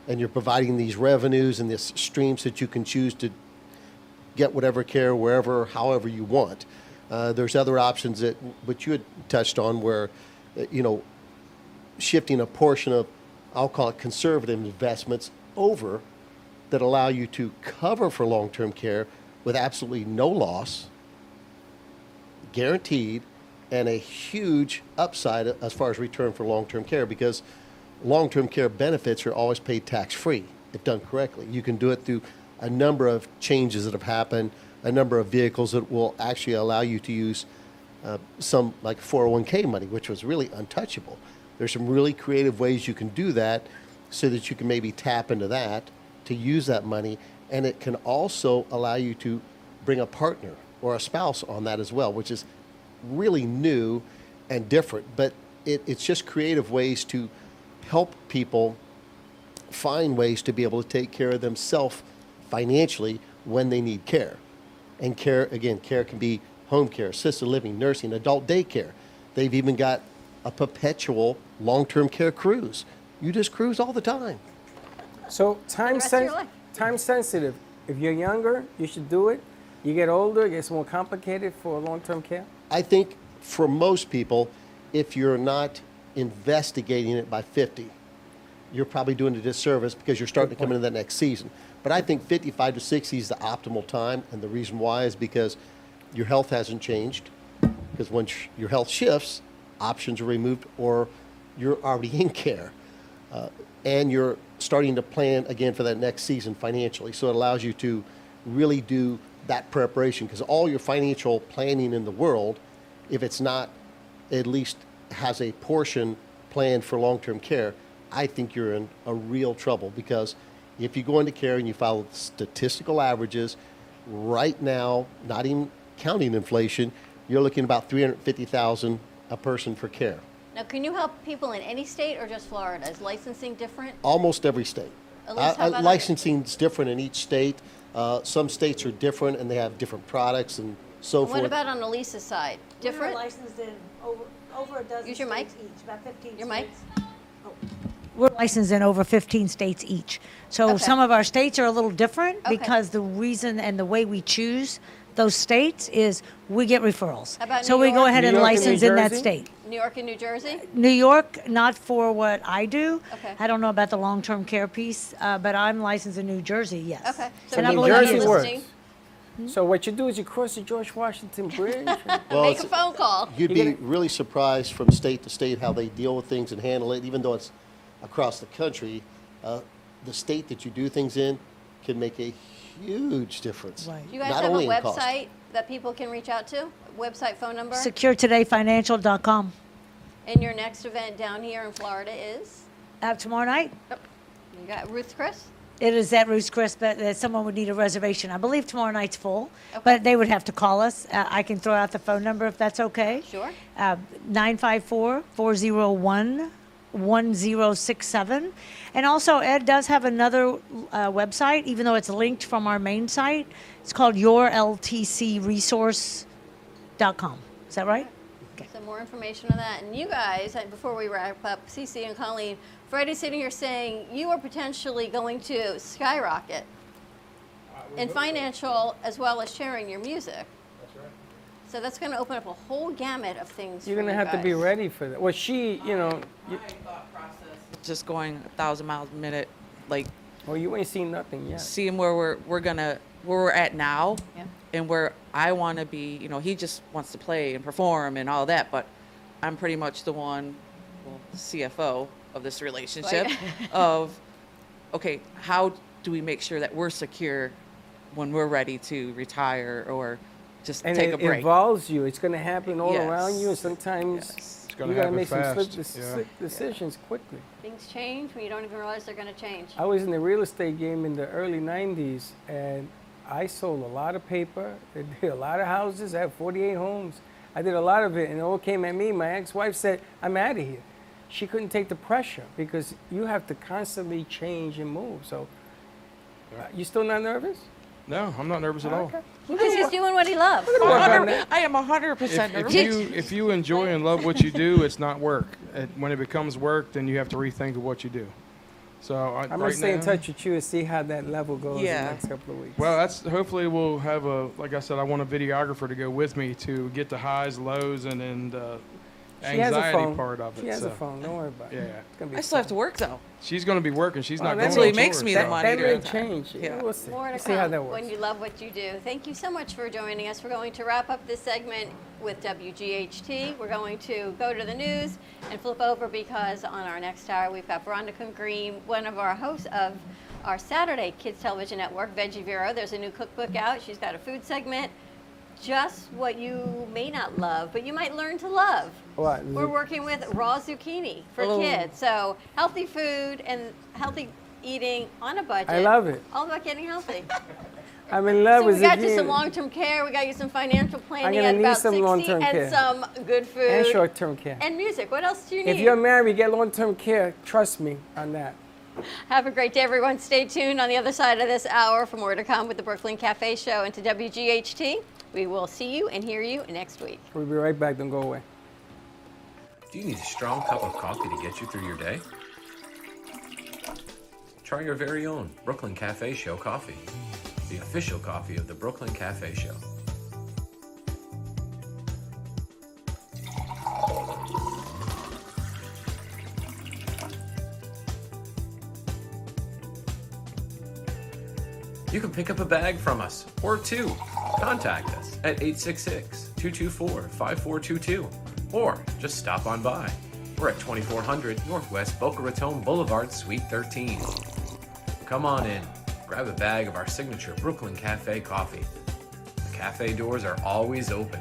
And you're providing these revenues and these streams that you can choose to get whatever care, wherever, however you want. Uh, there's other options that what you had touched on where, you know, shifting a portion of, I'll call it conservative investments over that allow you to cover for long-term care with absolutely no loss, guaranteed, and a huge upside as far as return for long-term care, because long-term care benefits are always paid tax-free if done correctly. You can do it through a number of changes that have happened, a number of vehicles that will actually allow you to use uh, some like four oh one k money, which was really untouchable. There's some really creative ways you can do that so that you can maybe tap into that to use that money. And it can also allow you to bring a partner or a spouse on that as well, which is really new and different. But it, it's just creative ways to help people find ways to be able to take care of themselves financially when they need care. And care, again, care can be home care, assisted living, nursing, adult daycare. They've even got a perpetual long-term care cruise. You just cruise all the time. So time, sen- time sensitive. If you're younger, you should do it. You get older, it gets more complicated for long-term care. I think for most people, if you're not investigating it by fifty, you're probably doing a disservice because you're starting to come into that next season. But I think fifty-five to sixty is the optimal time. And the reason why is because your health hasn't changed. Because once your health shifts, options are removed or you're already in care. Uh, and you're starting to plan again for that next season financially. So it allows you to really do that preparation, because all your financial planning in the world, if it's not at least has a portion planned for long-term care, I think you're in a real trouble, because if you go into care and you follow statistical averages right now, not even counting inflation, you're looking about three hundred fifty thousand dollars a person for care. Now, can you help people in any state or just Florida? Is licensing different? Almost every state. Uh, licensing is different in each state. Uh, some states are different, and they have different products and so and forth. What about on Elisa's side? Different? We're licensed in over, over a dozen Use your states mic. each, about fifteen your states. Your mic? Oh. We're licensed in over fifteen states each. So okay. Some of our states are a little different okay. because the reason and the way we choose those states is we get referrals. How about so New York? We go ahead New and York license and in that state. New York and New Jersey? New York, not for what I do. Okay. I don't know about the long-term care piece, uh, but I'm licensed in New Jersey, yes. Okay. So and New Jersey works. Mm-hmm. So what you do is you cross the George Washington Bridge. well, Make a phone call. You'd be really surprised from state to state how they deal with things and handle it, even though it's across the country. Uh, the state that you do things in can make a huge difference. Right. Do you guys Not have a website cost. that people can reach out to? Website, phone number? Secure Today Financial dot com. And your next event down here in Florida is? Uh, tomorrow night. Oh. You got Ruth's Chris? It is at Ruth's Chris, but uh, someone would need a reservation. I believe tomorrow night's full, okay. but they would have to call us. Uh, I can throw out the phone number if that's okay. Sure. Uh, nine five four, four oh one, one oh six seven. And also, Ed does have another uh, website, even though it's linked from our main site. It's called your L T C resource dot com. Is that right? Okay. So more information on that. And you guys, before we wrap up, Cece and Colleen, Freddie's sitting here saying you are potentially going to skyrocket in financial as well as sharing your music. That's right. So that's going to open up a whole gamut of things. You're going to you have guys. to be ready for that. Well, she, you know. My, my thought process is just going a thousand miles a minute, like. Well, you ain't seen nothing yet. Seeing where we're we're gonna where we're at now, yeah. and where I want to be. You know, he just wants to play and perform and all that, but I'm pretty much the one, well, C F O of this relationship. Like, of, okay, how do we make sure that we're secure when we're ready to retire or. Just and take it a break. involves you. It's going to happen all yes. around you, and sometimes yes. you got to make fast. some slip, yeah. slip decisions yeah. quickly. Things change when you don't even realize they're going to change. I was in the real estate game in the early nineties, and I sold a lot of paper. I did a lot of houses. I had forty-eight homes. I did a lot of it, and it all came at me. My ex-wife said, "I'm out of here." She couldn't take the pressure because you have to constantly change and move. So, uh, you still not nervous? No, I'm not nervous at all. Okay. He's just doing what he loves. I am one hundred percent nervous. If you, if you enjoy and love what you do, it's not work. It, when it becomes work, then you have to rethink what you do. So I, I'm right going to stay now, in touch with you and see how that level goes yeah. in the next couple of weeks. Well, that's hopefully we'll have a, like I said, I want a videographer to go with me to get the highs, lows, and then the anxiety part of it. She has so. a phone. Don't worry about it. Yeah. It's gonna be I still fun. have to work, though. She's going to be working. She's well, not going to be working. That's what makes me the money. That may change. Yeah. Yeah. We'll see. More to see how that works. When you love what you do. Thank you so much for joining us. We're going to wrap up this segment with W G H T. We're going to go to the news and flip over because on our next hour, we've got Veronica Green, one of our hosts of our Saturday Kids Television Network, Veggie Vero. There's a new cookbook out. She's got a food segment. Just what you may not love, but you might learn to love. What? We're working with raw zucchini for oh. kids. So healthy food and healthy eating on a budget. I love it. All about getting healthy. I'm in love so with zucchini. So we got you some long-term care. We got you some financial planning at about some sixty and care. some good food. And short-term care. And music. What else do you need? If you're married, get long-term care. Trust me on that. Have a great day, everyone. Stay tuned on the other side of this hour for more to come with the Brooklyn Cafe Show and to W G H T. We will see you and hear you next week. We'll be right back. Don't go away. Do you need a strong cup of coffee to get you through your day? Try your very own Brooklyn Cafe Show coffee, the official coffee of the Brooklyn Cafe Show. You can pick up a bag from us, or two. Contact us at eight six six, two two four, five four two two, or just stop on by. We're at twenty-four hundred Northwest Boca Raton Boulevard, Suite thirteen. Come on in, grab a bag of our signature Brooklyn Cafe coffee. The cafe doors are always open.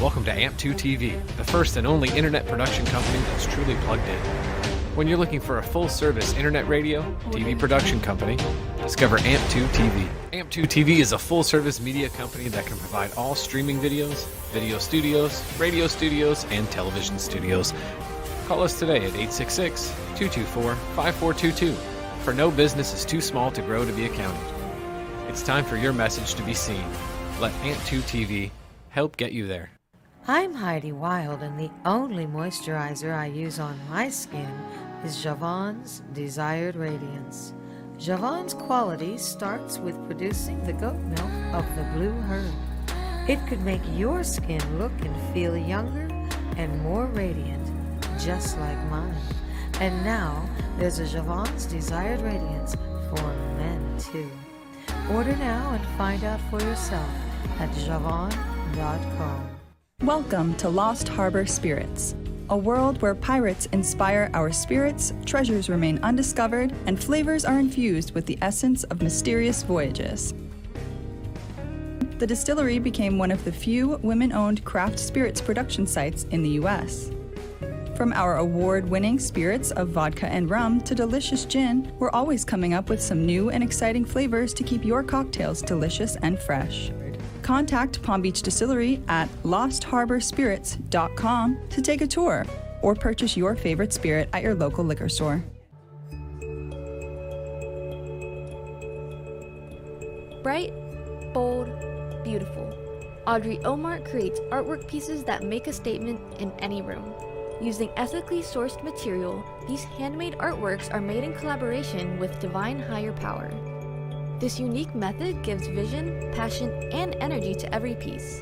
Welcome to Amp two T V, the first and only internet production company that's truly plugged in. When you're looking for a full-service internet radio, T V production company, discover Amp two T V. Amp two T V is a full-service media company that can provide all streaming videos, video studios, radio studios, and television studios. Call us today at eight six six, two two four, five four two two, for no business is too small to grow to be accounted. It's time for your message to be seen. Let Amp two T V help get you there. I'm Heidi Wild, and the only moisturizer I use on my skin is Javon's Desired Radiance. Javon's quality starts with producing the goat milk of the blue herb. It could make your skin look and feel younger and more radiant, just like mine. And now, there's a Javon's Desired Radiance for men, too. Order now and find out for yourself at Javon dot com. Welcome to Lost Harbor Spirits, a world where pirates inspire our spirits, treasures remain undiscovered, and flavors are infused with the essence of mysterious voyages. the distillery became one of the few women-owned craft spirits production sites in the U S. From our award-winning spirits of vodka and rum to delicious gin, we're always coming up with some new and exciting flavors to keep your cocktails delicious and fresh. Contact Palm Beach Distillery at lost harbor spirits dot com to take a tour or purchase your favorite spirit at your local liquor store. Bright, bold, beautiful. Audrey Omart creates artwork pieces that make a statement in any room. Using ethically sourced material, these handmade artworks are made in collaboration with divine higher power. This unique method gives vision, passion, and energy to every piece.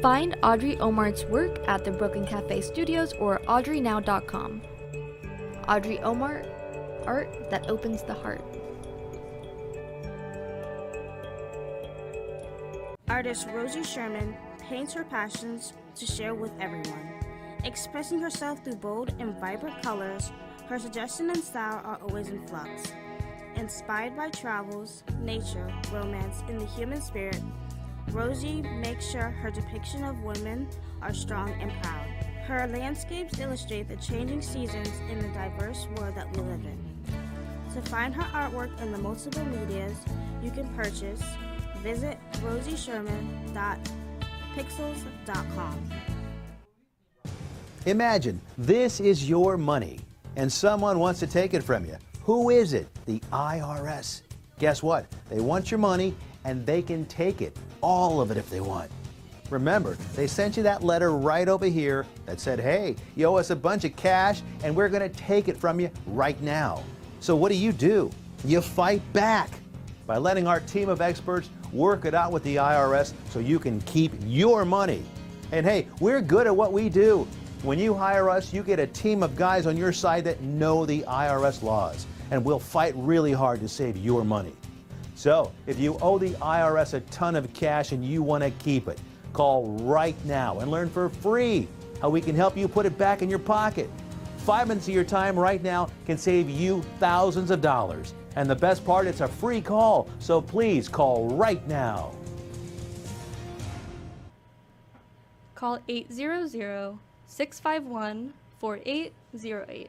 Find Audrey Omart's work at the Brooklyn Cafe Studios or audrey now dot com. Audrey Omart, art that opens the heart. Artist Rosie Sherman paints her passions to share with everyone. Expressing herself through bold and vibrant colors, her suggestion and style are always in flux. Inspired by travels, nature, romance, and the human spirit, Rosie makes sure her depiction of women are strong and proud. Her landscapes illustrate the changing seasons in the diverse world that we live in. To find her artwork in the multiple medias you can purchase, visit rosie sherman dot pixels dot com. Imagine, this is your money, and someone wants to take it from you. Who is it? The I R S. Guess what? They want your money, and they can take it, all of it if they want. Remember, they sent you that letter right over here that said, hey, you owe us a bunch of cash, and we're going to take it from you right now. So what do you do? You fight back by letting our team of experts work it out with the I R S so you can keep your money. And hey, we're good at what we do. When you hire us, you get a team of guys on your side that know the I R S laws, and we'll fight really hard to save your money. So, if you owe the I R S a ton of cash and you want to keep it, call right now and learn for free how we can help you put it back in your pocket. Five minutes of your time right now can save you thousands of dollars. And the best part, it's a free call, so please call right now. Call eight hundred, six five one, four eight zero eight.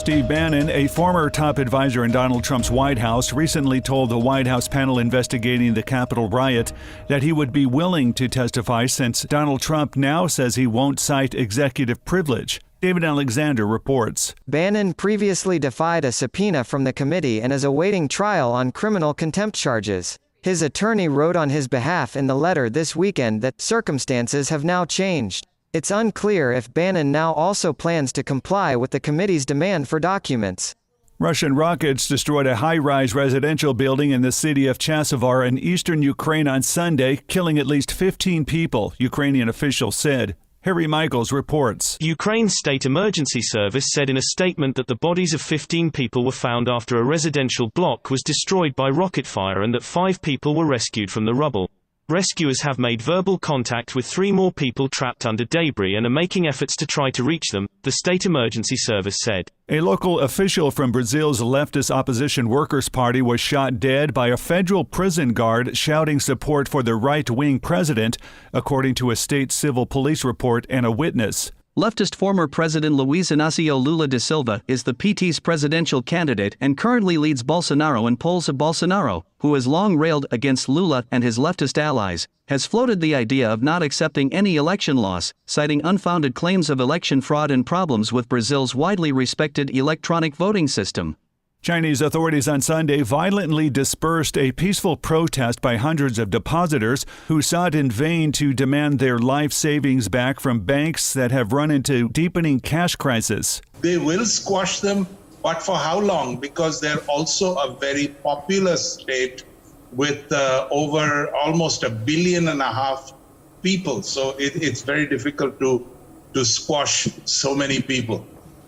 Steve Bannon, a former top advisor in Donald Trump's White House, recently told the White House panel investigating the Capitol riot that he would be willing to testify since Donald Trump now says he won't cite executive privilege. David Alexander reports. Bannon previously defied a subpoena from the committee and is awaiting trial on criminal contempt charges. His attorney wrote on his behalf in the letter this weekend that circumstances have now changed. It's unclear if Bannon now also plans to comply with the committee's demand for documents. Russian rockets destroyed a high-rise residential building in the city of Chasovar in eastern Ukraine on Sunday, killing at least fifteen people, Ukrainian officials said. Harry Michaels reports. Ukraine's State Emergency Service said in a statement that the bodies of fifteen people were found after a residential block was destroyed by rocket fire and that five people were rescued from the rubble. Rescuers have made verbal contact with three more people trapped under debris and are making efforts to try to reach them, the State Emergency Service said. A local official from Brazil's leftist opposition workers' party was shot dead by a federal prison guard shouting support for the right-wing president, according to a state civil police report and a witness. Leftist former President Luiz Inácio Lula da Silva is the P T's presidential candidate and currently leads Bolsonaro in polls. Of Bolsonaro, who has long railed against Lula and his leftist allies, has floated the idea of not accepting any election loss, citing unfounded claims of election fraud and problems with Brazil's widely respected electronic voting system. Chinese authorities on Sunday violently dispersed a peaceful protest by hundreds of depositors who sought in vain to demand their life savings back from banks that have run into deepening cash crisis. They will squash them, but for how long? Because they're also a very populous state with uh, over almost a billion and a half people. So it, it's very difficult to, to squash so many people.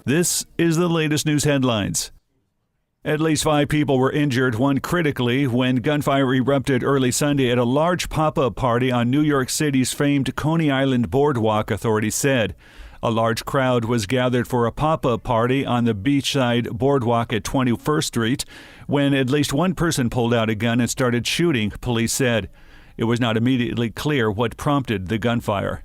This is the latest news headlines. At least five people were injured, one critically, when gunfire erupted early Sunday at a large pop-up party on New York City's famed Coney Island Boardwalk, authorities said. A large crowd was gathered for a pop-up party on the beachside boardwalk at twenty-first street when at least one person pulled out a gun and started shooting, police said. It was not immediately clear what prompted the gunfire.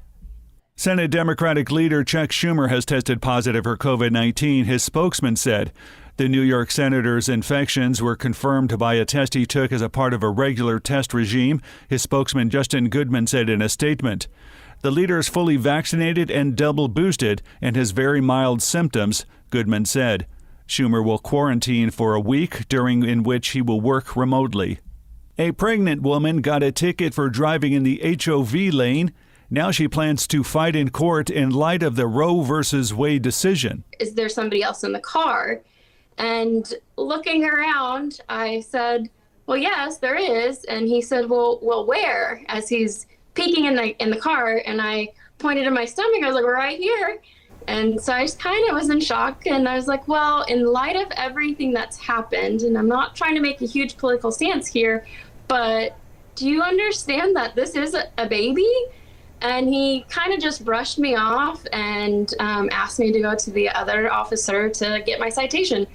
Senate Democratic leader Chuck Schumer has tested positive for covid nineteen, his spokesman said. The New York senator's infections were confirmed by a test he took as a part of a regular test regime, his spokesman Justin Goodman said in a statement. The leader is fully vaccinated and double boosted and has very mild symptoms, Goodman said. Schumer will quarantine for a week, during in which he will work remotely. A pregnant woman got a ticket for driving in the H O V lane. Now she plans to fight in court in light of the Roe versus Wade decision. Is there somebody else in the car? And looking around, I said, well, yes, there is. And he said, well, well, where? As he's peeking in the in the car, and I pointed at my stomach. I was like, we're right here. And so I just kind of was in shock, and I was like, well, in light of everything that's happened, and I'm not trying to make a huge political stance here, but do you understand that this is a, a baby? And he kind of just brushed me off and um, asked me to go to the other officer to get my citation.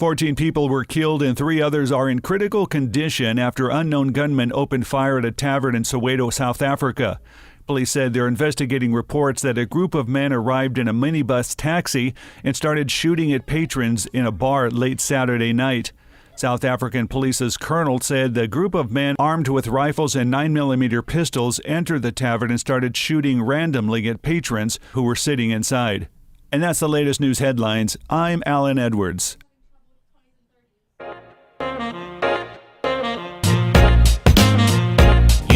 fourteen people were killed and three others are in critical condition after unknown gunmen opened fire at a tavern in Soweto, South Africa. Police said they're investigating reports that a group of men arrived in a minibus taxi and started shooting at patrons in a bar late Saturday night. South African police's colonel said the group of men armed with rifles and nine millimeter pistols entered the tavern and started shooting randomly at patrons who were sitting inside. And that's the latest news headlines. I'm Alan Edwards. You've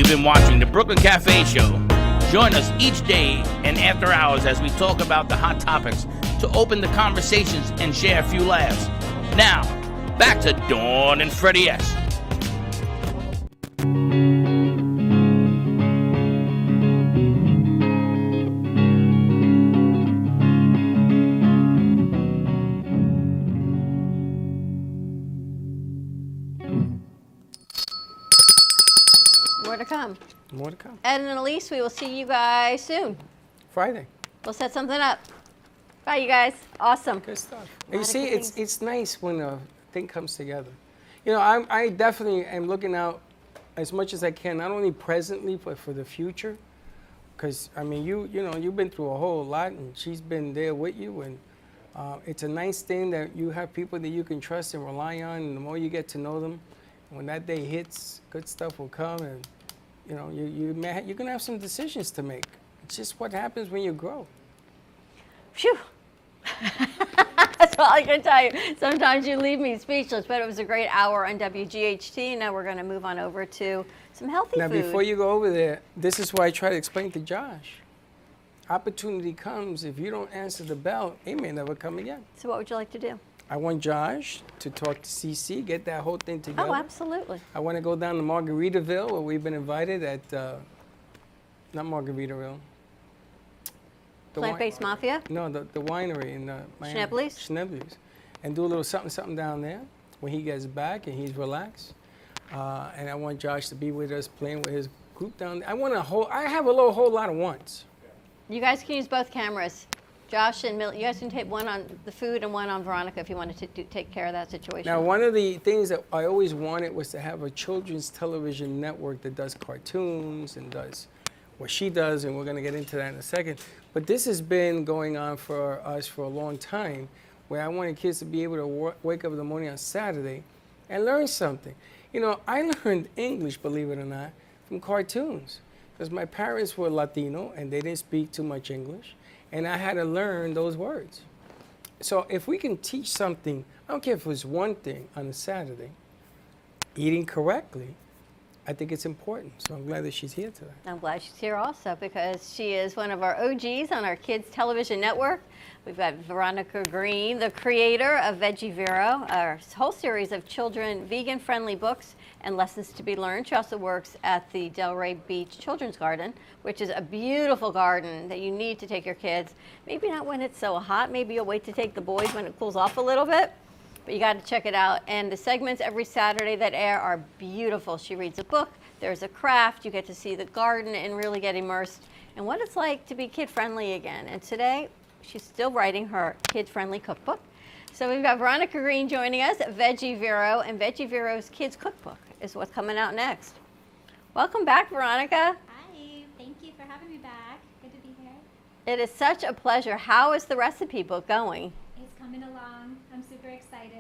been watching the Brooklyn Cafe Show. Join us each day and after hours as we talk about the hot topics to open the conversations and share a few laughs. Now, back to Dawn and Freddie S. More to come. More to come. Ed and Elise, we will see you guys soon. Friday. We'll set something up. Bye, you guys. Awesome. Good stuff. You see, it's it's nice when a thing comes together. You know, I'm, I definitely am looking out as much as I can, not only presently, but for the future. Because, I mean, you you know, you've been through a whole lot, and she's been there with you. And uh, it's a nice thing that you have people that you can trust and rely on. And the more you get to know them, when that day hits, good stuff will come. And, you know, you, you may ha- you're going to have some decisions to make. It's just what happens when you grow. Phew. That's all I can tell you. Sometimes you leave me speechless, but it was a great hour on W G H T, and now we're going to move on over to some healthy now, food. Now, before you go over there, this is why I try to explain to Josh. Opportunity comes. If you don't answer the bell, it may never come again. So what would you like to do? I want Josh to talk to C C, get that whole thing together. Oh, absolutely. I want to go down to Margaritaville, where we've been invited at, uh, not Margaritaville. Plant-Based Mafia? No, the, the winery in uh, Miami. Schneebles? Schneebles. And do a little something, something down there when he gets back and he's relaxed. Uh, and I want Josh to be with us, playing with his group down there. I want a whole, I have a little whole lot of wants. You guys can use both cameras. Josh and Mill, you guys can take one on the food and one on Veronica if you wanted to do, take care of that situation. Now, one of the things that I always wanted was to have a children's television network that does cartoons and does what she does, and we're going to get into that in a second. But this has been going on for us for a long time, where I wanted kids to be able to w- wake up in the morning on Saturday and learn something. You know, I learned English, believe it or not, from cartoons, because my parents were Latino, and they didn't speak too much English, and I had to learn those words. So if we can teach something, I don't care if it was one thing on a Saturday, eating correctly, I think it's important, so I'm glad that she's here today. I'm glad she's here also because she is one of our O Gs on our kids' television network. We've got Veronica Green, the creator of Veggie Vero, our whole series of children vegan-friendly books and lessons to be learned. She also works at the Delray Beach Children's Garden, which is a beautiful garden that you need to take your kids. Maybe not when it's so hot. Maybe you'll wait to take the boys when it cools off a little bit. But you got to check it out. And the segments every Saturday that air are beautiful. She reads a book. There's a craft. You get to see the garden and really get immersed in what it's like to be kid-friendly again. And today, she's still writing her kid-friendly cookbook. So we've got Veronica Green joining us at Veggie Vero, and Veggie Vero's Kids Cookbook is what's coming out next. Welcome back, Veronica. Hi. Thank you for having me back. Good to be here. It is such a pleasure. How is the recipe book going? It's coming along. I'm super excited.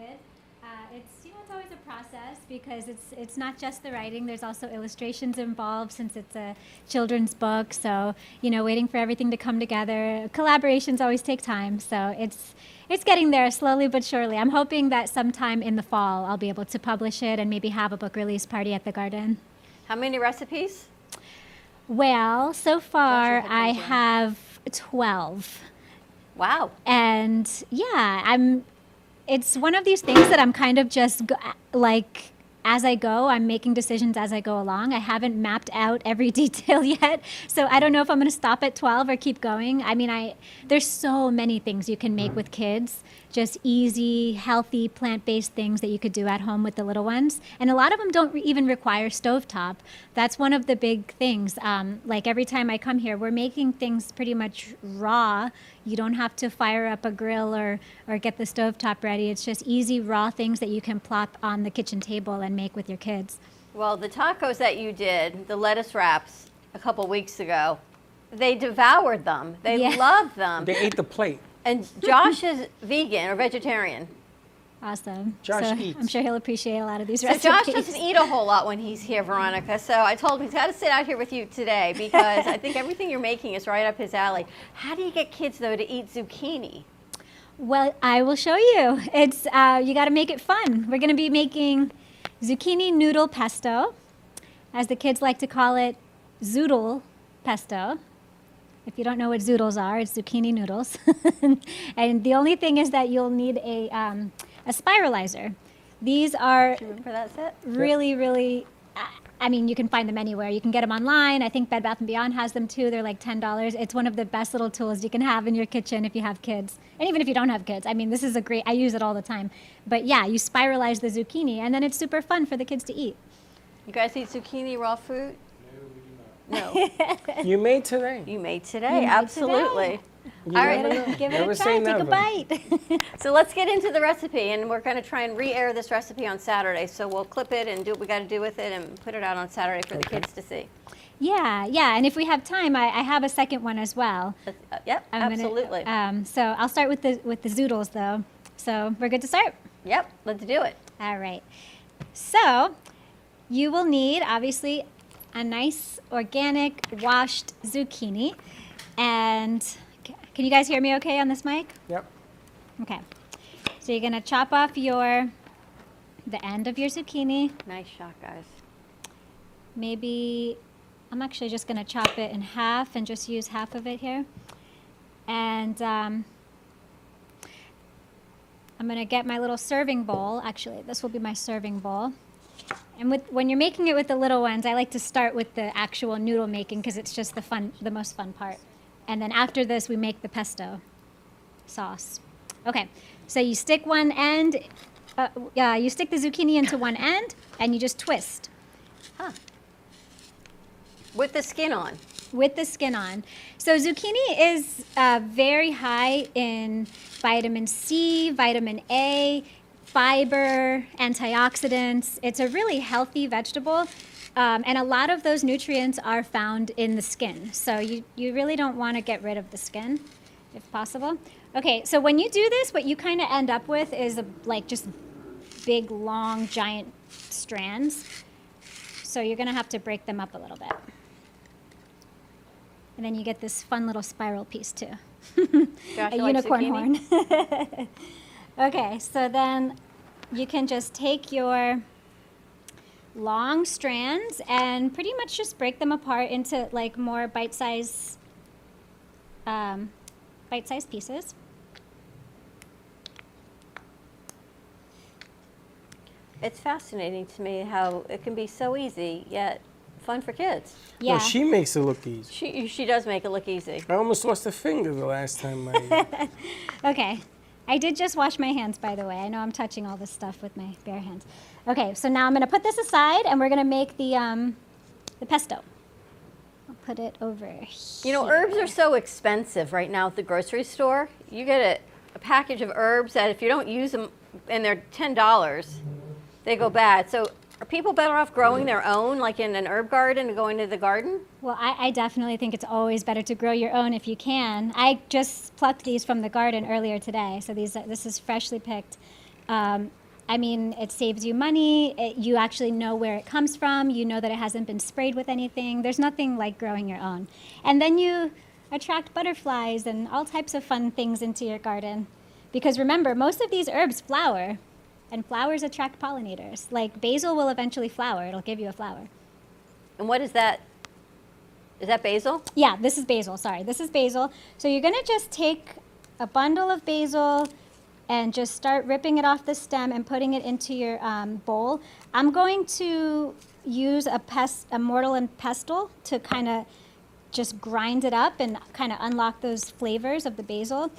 Uh, it's, you know, it's always a process because it's it's not just the writing. There's also illustrations involved since it's a children's book. So, you know, waiting for everything to come together. Collaborations always take time. So it's it's getting there slowly but surely. I'm hoping that sometime in the fall I'll be able to publish it and maybe have a book release party at the garden. How many recipes? Well, so far I have twelve. Wow. And yeah, I'm... It's one of these things that I'm kind of just, go, like, as I go, I'm making decisions as I go along. I haven't mapped out every detail yet, so I don't know if I'm going to stop at twelve or keep going. I mean, I there's so many things you can make with kids, just easy, healthy, plant-based things that you could do at home with the little ones. And a lot of them don't re- even require stovetop. That's one of the big things. Um, like, every time I come here, we're making things pretty much raw. You don't have to fire up a grill or, or get the stovetop ready. It's just easy, raw things that you can plop on the kitchen table and make with your kids. Well, the tacos that you did, the lettuce wraps a couple weeks ago, they devoured them. They yeah. loved them. They ate the plate. And Josh is vegan or vegetarian. Awesome. Josh so eats. I'm sure he'll appreciate a lot of these so recipes. Josh doesn't eat a whole lot when he's here, Veronica. So I told him he's got to sit out here with you today because I think everything you're making is right up his alley. How do you get kids, though, to eat zucchini? Well, I will show you. It's uh, you got to make it fun. We're going to be making zucchini noodle pesto, as the kids like to call it, zoodle pesto. If you don't know what zoodles are, it's zucchini noodles. And the only thing is that you'll need a... Um, A spiralizer. These are for that set? really, really, uh, I mean, you can find them anywhere. You can get them online. I think Bed Bath and Beyond has them too. They're like ten dollars. It's one of the best little tools you can have in your kitchen if you have kids. And even if you don't have kids, I mean, this is a great, I use it all the time. But yeah, you spiralize the zucchini and then it's super fun for the kids to eat. You guys eat zucchini raw fruit? No, we do not. No. You made today. You made today, you absolutely. Made today. You All right, know. give it never a try, take never. a bite. So let's get into the recipe, and we're going to try and re-air this recipe on Saturday. So we'll clip it and do what we got to do with it and put it out on Saturday for okay. the kids to see. Yeah, yeah, and if we have time, I, I have a second one as well. Uh, yep, I'm absolutely. Gonna, um, so I'll start with the with the zoodles, though. So we're good to start? Yep, let's do it. All right. So you will need, obviously, a nice, organic, washed zucchini, and... Can you guys hear me okay on this mic? Yep. Okay. So you're going to chop off your, the end of your zucchini. Nice shot, guys. Maybe, I'm actually just going to chop it in half and just use half of it here. And um, I'm going to get my little serving bowl. Actually, this will be my serving bowl. And with, when you're making it with the little ones, I like to start with the actual noodle making because it's just the fun, the most fun part. And then after this, we make the pesto sauce. Okay, so you stick one end, uh, uh, you stick the zucchini into one end, and you just twist. Huh. With the skin on. With the skin on. So zucchini is uh, very high in vitamin C, vitamin A, fiber, antioxidants. It's a really healthy vegetable. Um, and a lot of those nutrients are found in the skin. So you, you really don't want to get rid of the skin, if possible. Okay, so when you do this, what you kind of end up with is a, like just big, long, giant strands. So you're going to have to break them up a little bit. And then you get this fun little spiral piece, too. Josh, a unicorn like horn. Okay, so then you can just take your long strands and pretty much just break them apart into like more bite-sized um, bite-sized pieces. It's fascinating to me how it can be so easy yet fun for kids. Yeah. Well, she makes it look easy. She she does make it look easy. I almost lost a finger the last time I... Okay. I did just wash my hands, by the way. I know I'm touching all this stuff with my bare hands. Okay, so now I'm going to put this aside, and we're going to make the um, the pesto. I'll put it over here. You know, herbs are so expensive right now at the grocery store. You get a, a package of herbs that if you don't use them, and they're ten dollars, they go bad. So are people better off growing their own, like in an herb garden and going to the garden? Well, I, I definitely think it's always better to grow your own if you can. I just plucked these from the garden earlier today, so these this is freshly picked. Um, I mean, it saves you money. It, you actually know where it comes from. You know that it hasn't been sprayed with anything. There's nothing like growing your own. And then you attract butterflies and all types of fun things into your garden. Because remember, most of these herbs flower. And flowers attract pollinators. Like basil will eventually flower. It'll give you a flower. And what is that? Is that basil? Yeah, this is basil. Sorry, this is basil. So you're going to just take a bundle of basil and just start ripping it off the stem and putting it into your um, bowl. I'm going to use a, pest, a mortar and pestle to kind of just grind it up and kind of unlock those flavors of the basil.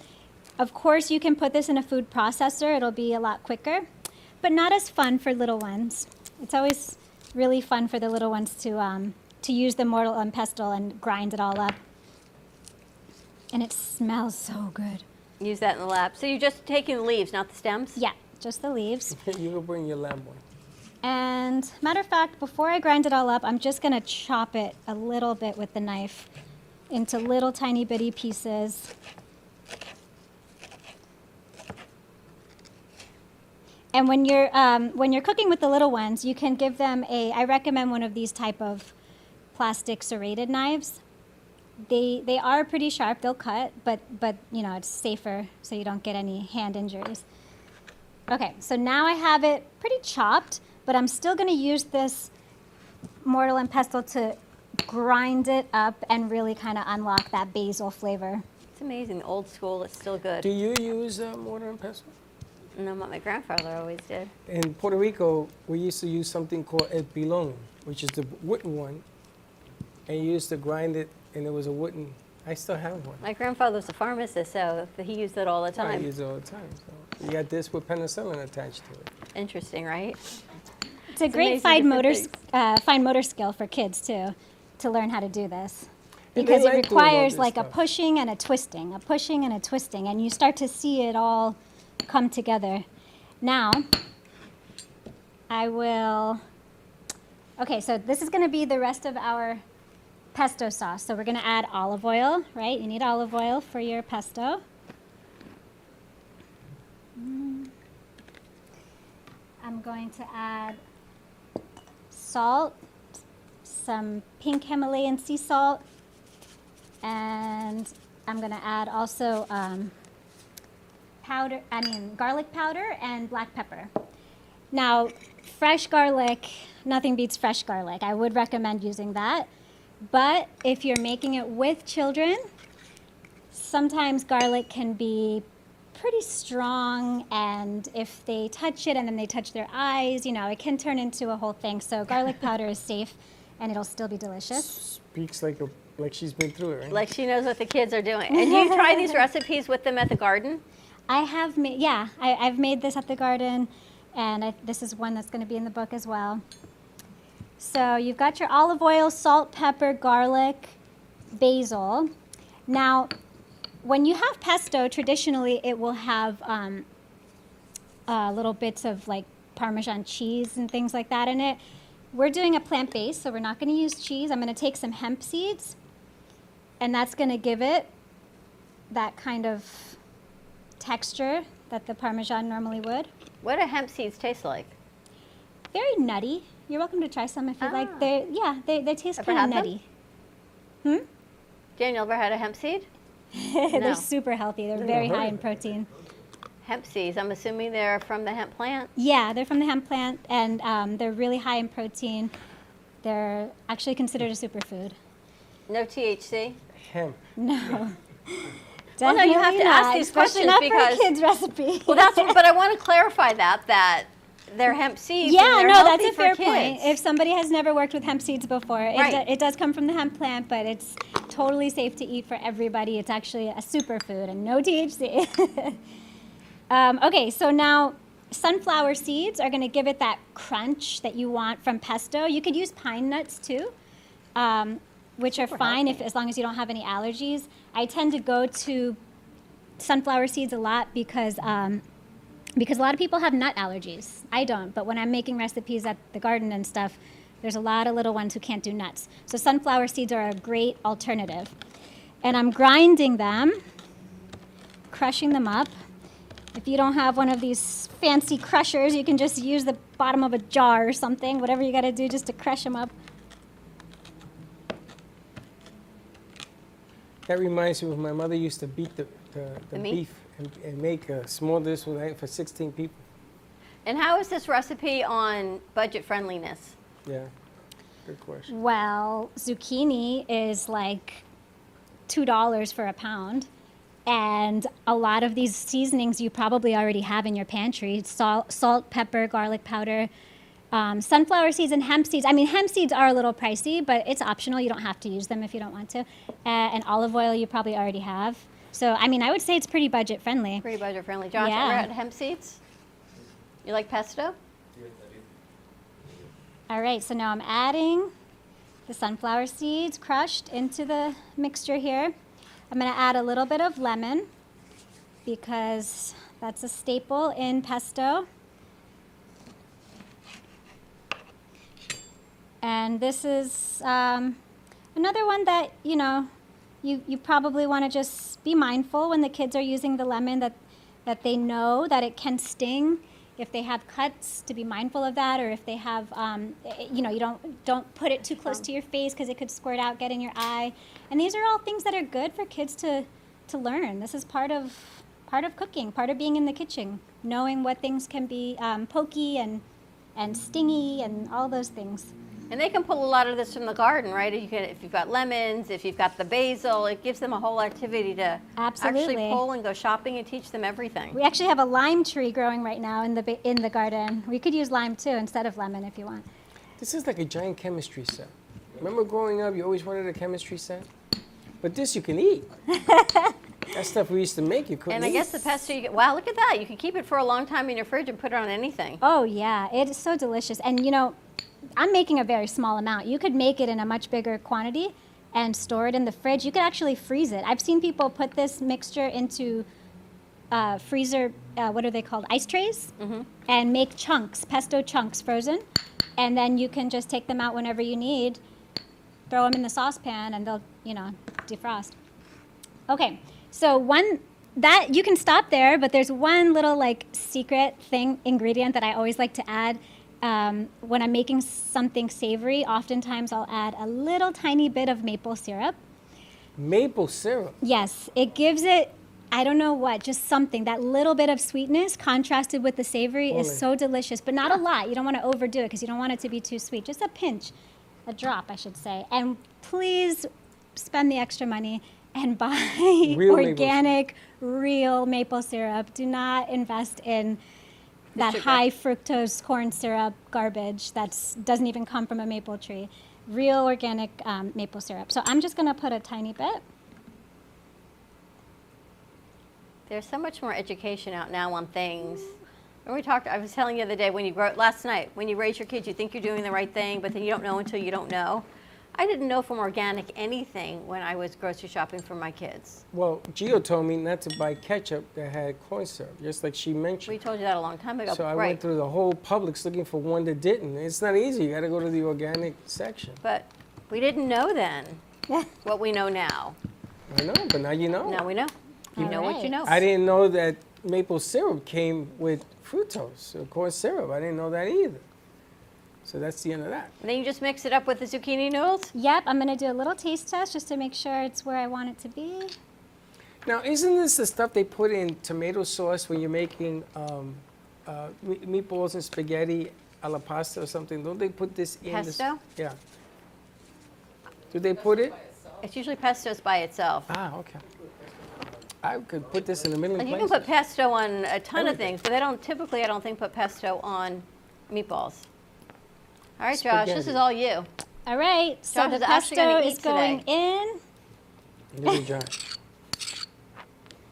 Of course, you can put this in a food processor. It'll be a lot quicker. But not as fun for little ones. It's always really fun for the little ones to um, to use the mortar and pestle and grind it all up. And it smells so good. Use that in the lab. So you're just taking the leaves, not the stems? Yeah, just the leaves. You will bring your lab one. And matter of fact, before I grind it all up, I'm just going to chop it a little bit with the knife into little tiny bitty pieces. And when you're um, when you're cooking with the little ones, you can give them a. I recommend one of these type of plastic serrated knives. They they are pretty sharp. They'll cut, but but you know it's safer so you don't get any hand injuries. Okay, so now I have it pretty chopped, but I'm still going to use this mortar and pestle to grind it up and really kind of unlock that basil flavor. It's amazing, old school. It's still good. Do you use uh, mortar and pestle? No, what my grandfather always did. In Puerto Rico, we used to use something called el pilón, which is the wooden one, and you used to grind it, and it was a wooden. I still have one. My grandfather's a pharmacist, so he used it all the time. I use it all the time. So you got this with penicillin attached to it. Interesting, right? It's a it's great fine motor, uh, fine motor skill for kids too, to learn how to do this. Because like it requires like stuff. a pushing and a twisting, a pushing and a twisting, and you start to see it all come together. Now, I will, okay, so this is going to be the rest of our pesto sauce. So we're going to add olive oil, right? You need olive oil for your pesto. Mm. I'm going to add salt, some pink Himalayan sea salt, and I'm going to add also um, Powder, I mean, garlic powder and black pepper. Now, fresh garlic, nothing beats fresh garlic. I would recommend using that. But if you're making it with children, sometimes garlic can be pretty strong. And if they touch it and then they touch their eyes, you know, it can turn into a whole thing. So garlic powder is safe and it'll still be delicious. Speaks like a, like she's been through it, right? Like she knows what the kids are doing. And do you try these recipes with them at the garden? I have made, yeah, I, I've made this at the garden, and I, this is one that's going to be in the book as well. So you've got your olive oil, salt, pepper, garlic, basil. Now, when you have pesto, traditionally it will have um, uh, little bits of like Parmesan cheese and things like that in it. We're doing a plant-based, so we're not going to use cheese. I'm going to take some hemp seeds, and that's going to give it that kind of texture that the Parmesan normally would. What do hemp seeds taste like? Very nutty. You're welcome to try some if you ah. like. They're, yeah, they, they taste kind of nutty. Them? Hmm? Daniel, ever had a hemp seed? No. They're super healthy. They're very high in protein. hemp seeds. I'm assuming they're from the hemp plant? Yeah, they're from the hemp plant, and um, they're really high in protein. They're actually considered a superfood. No T H C? Hemp. No. Well, no, you have to ask these questions not because... for a kid's recipe. Well, that's, but I want to clarify that, that they're hemp seeds yeah, and they're no, healthy that's a fair for kids. Point. If somebody has never worked with hemp seeds before, it, right. do, it does come from the hemp plant, but it's totally safe to eat for everybody. It's actually a superfood and no T H C. um, okay, so now sunflower seeds are going to give it that crunch that you want from pesto. You could use pine nuts, too. Um, which are fine if, as long as you don't have any allergies. I tend to go to sunflower seeds a lot because um, because a lot of people have nut allergies. I don't, but when I'm making recipes at the garden and stuff, there's a lot of little ones who can't do nuts. So sunflower seeds are a great alternative. And I'm grinding them, crushing them up. If you don't have one of these fancy crushers, you can just use the bottom of a jar or something, whatever you gotta do just to crush them up. That reminds me of my mother used to beat the, the, the, the beef and, and make a small dish for sixteen people. And how is this recipe on budget friendliness? Yeah, good question. Well, zucchini is like two dollars for a pound. And a lot of these seasonings you probably already have in your pantry. Salt, salt pepper, garlic powder, um, sunflower seeds and hemp seeds. I mean, hemp seeds are a little pricey, but it's optional. You don't have to use them if you don't want to. Uh, and olive oil you probably already have. So, I mean, I would say it's pretty budget friendly. Pretty budget friendly. Josh, yeah. We're at hemp seeds. You like pesto? All right, so now I'm adding the sunflower seeds crushed into the mixture here. I'm going to add a little bit of lemon because that's a staple in pesto. And this is um, another one that, you know, you, you probably want to just be mindful when the kids are using the lemon that, that they know that it can sting. If they have cuts, to be mindful of that, or if they have, um, you know, you don't don't put it too close to your face because it could squirt out, get in your eye. And these are all things that are good for kids to to learn. This is part of part of cooking, part of being in the kitchen, knowing what things can be um, pokey and and stingy and all those things. And they can pull a lot of this from the garden, right? You can, if you've got lemons, if you've got the basil, it gives them a whole activity to Absolutely. Actually pull and go shopping and teach them everything. We actually have a lime tree growing right now in the in the garden. We could use lime too instead of lemon if you want. This is like a giant chemistry set. Remember growing up, you always wanted a chemistry set? But this you can eat. That stuff we used to make, you couldn't And I eat. Guess the pesto, you get, wow, look at that. You can keep it for a long time in your fridge and put it on anything. Oh, yeah. It is so delicious. And, you know, I'm making a very small amount. You could make it in a much bigger quantity and store it in the fridge. You could actually freeze it. I've seen people put this mixture into uh, freezer, uh, what are they called, ice trays, mm-hmm. and make chunks, pesto chunks frozen. And then you can just take them out whenever you need, throw them in the saucepan, and they'll, you know, defrost. Okay, so one, that, you can stop there, but there's one little, like, secret thing, ingredient that I always like to add. Um, when I'm making something savory, oftentimes I'll add a little tiny bit of maple syrup. Maple syrup? Yes. It gives it, I don't know what, just something. That little bit of sweetness contrasted with the savory Holy. Is so delicious, but not yeah. a lot. You don't want to overdo it because you don't want it to be too sweet. Just a pinch, a drop, I should say. And please spend the extra money and buy real organic, maple real maple syrup. Do not invest in that high fructose corn syrup garbage that doesn't even come from a maple tree. Real organic um, maple syrup. So I'm just going to put a tiny bit. There's so much more education out now on things. When we talked, I was telling you the other day, when you grow, last night, when you raise your kids, you think you're doing the right thing, but then you don't know until you don't know. I didn't know from organic anything when I was grocery shopping for my kids. Well, Gio told me not to buy ketchup that had corn syrup, just like she mentioned. We told you that a long time ago. So I right. went through the whole Publix looking for one that didn't. It's not easy. You got to go to the organic section. But we didn't know then what we know now. I know, but now you know. Now we know. You All know right. what you know. I didn't know that maple syrup came with fructose or corn syrup. I didn't know that either. So that's the end of that. And then you just mix it up with the zucchini noodles? Yep, I'm going to do a little taste test just to make sure it's where I want it to be. Now, isn't this the stuff they put in tomato sauce when you're making um, uh, meatballs and spaghetti a la pasta or something? Don't they put this in? Pesto? This? Yeah. Do they put it? It's usually pesto's by itself. Ah, okay. I could put this in a million places. And you can put pesto on a ton of things, but they don't typically, I don't think, put pesto on meatballs. All right, Josh, spaghetti. This is all you. All right, so Josh the pesto is going in. Hey, Josh.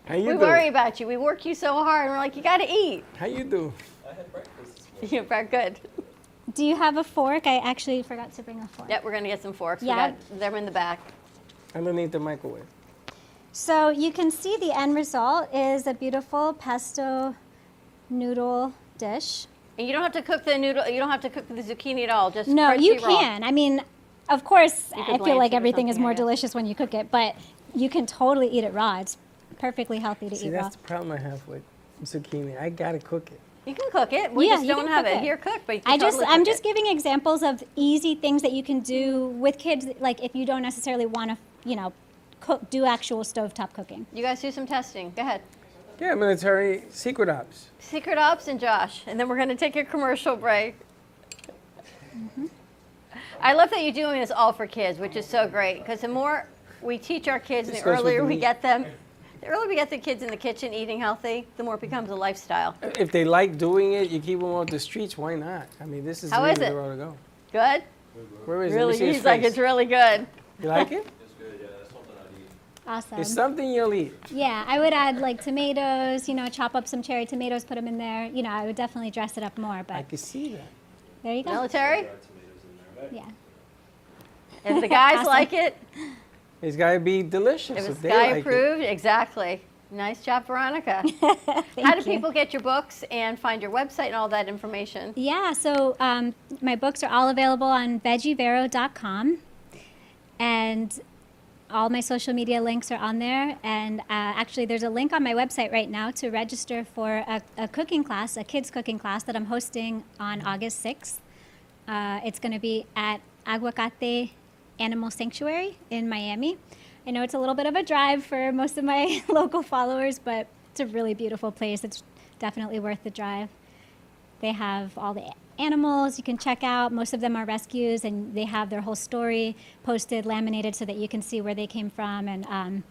How you we doing? Worry about you. We work you so hard, and we're like, you got to eat. How you do? I had breakfast. You had good. Do you have a fork? I actually forgot to bring a fork. Yeah, we're going to get some forks. Yeah. We got them in the back. Underneath the microwave. So you can see the end result is a beautiful pesto noodle dish. And you don't have to cook the noodle. You don't have to cook the zucchini at all. Just no, you can. Roll. I mean, of course, I feel like everything is more delicious when you cook it, but you can totally eat it raw. It's perfectly healthy to see, eat raw. See, that's the problem I have with zucchini. I gotta cook it. You can cook it. We yeah, just don't have it. it here cooked, but you can I totally just, cook I'm just it. giving examples of easy things that you can do with kids, like if you don't necessarily want to, you know, cook, do actual stovetop cooking. You guys do some testing. Go ahead. Yeah, military secret ops. Secret ops and Josh, and then we're going to take a commercial break. Mm-hmm. I love that you're doing this all for kids, which is so great, because the more we teach our kids, and the earlier we get them, the earlier we get the kids in the kitchen eating healthy, the more it becomes a lifestyle. If they like doing it, you keep them off the streets. Why not? I mean, this is, How is it? the road to go. Good. Where is really, it? He's like, it's really good. You like it? Awesome. It's something you'll eat. Yeah, I would add like tomatoes, you know, chop up some cherry tomatoes, put them in there. You know, I would definitely dress it up more. But I can see that. There you go. Military? Yeah. If the guys awesome. like it. It's got to be delicious. If it's guy like approved, it. exactly. Nice job, Veronica. How do people you. get your books and find your website and all that information? Yeah, so um, my books are all available on Veggie Vero dot com. And all my social media links are on there, and uh, actually there's a link on my website right now to register for a, a cooking class, a kids cooking class that I'm hosting on August sixth. Uh, it's going to be at Aguacate Animal Sanctuary in Miami. I know it's a little bit of a drive for most of my local followers, but it's a really beautiful place. It's definitely worth the drive. They have all the animals you can check out. Most of them are rescues, and they have their whole story posted, laminated, so that you can see where they came from. And um,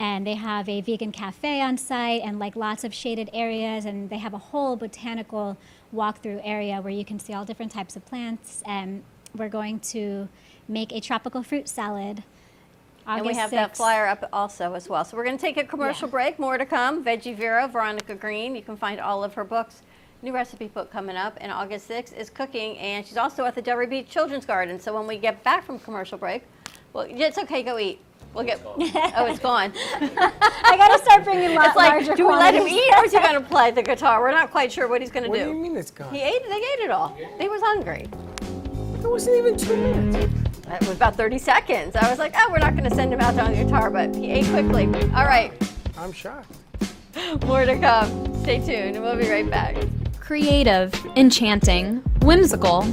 and they have a vegan cafe on site, and like lots of shaded areas. And they have a whole botanical walkthrough area where you can see all different types of plants. And we're going to make a tropical fruit salad. August and we have sixth. That flyer up also as well. So we're going to take a commercial yeah. break. More to come. Veggie Vero, Veronica Green. You can find all of her books. New recipe book coming up, and August sixth is cooking, and she's also at the Delray Beach Children's Garden. So when we get back from commercial break, well, it's okay, go eat. We'll get. Oh, it's gone. I gotta start bringing lot, it's like, larger. Do we quantities. Let him eat, or is he gonna play the guitar? We're not quite sure what he's gonna what do. What do you mean it's gone? He ate. They ate it all. He was hungry. It wasn't even two minutes. It was about thirty seconds. I was like, oh, we're not gonna send him out there on the guitar, but he ate quickly. All right. I'm shocked. More to come. Stay tuned, and we'll be right back. Creative, enchanting, whimsical.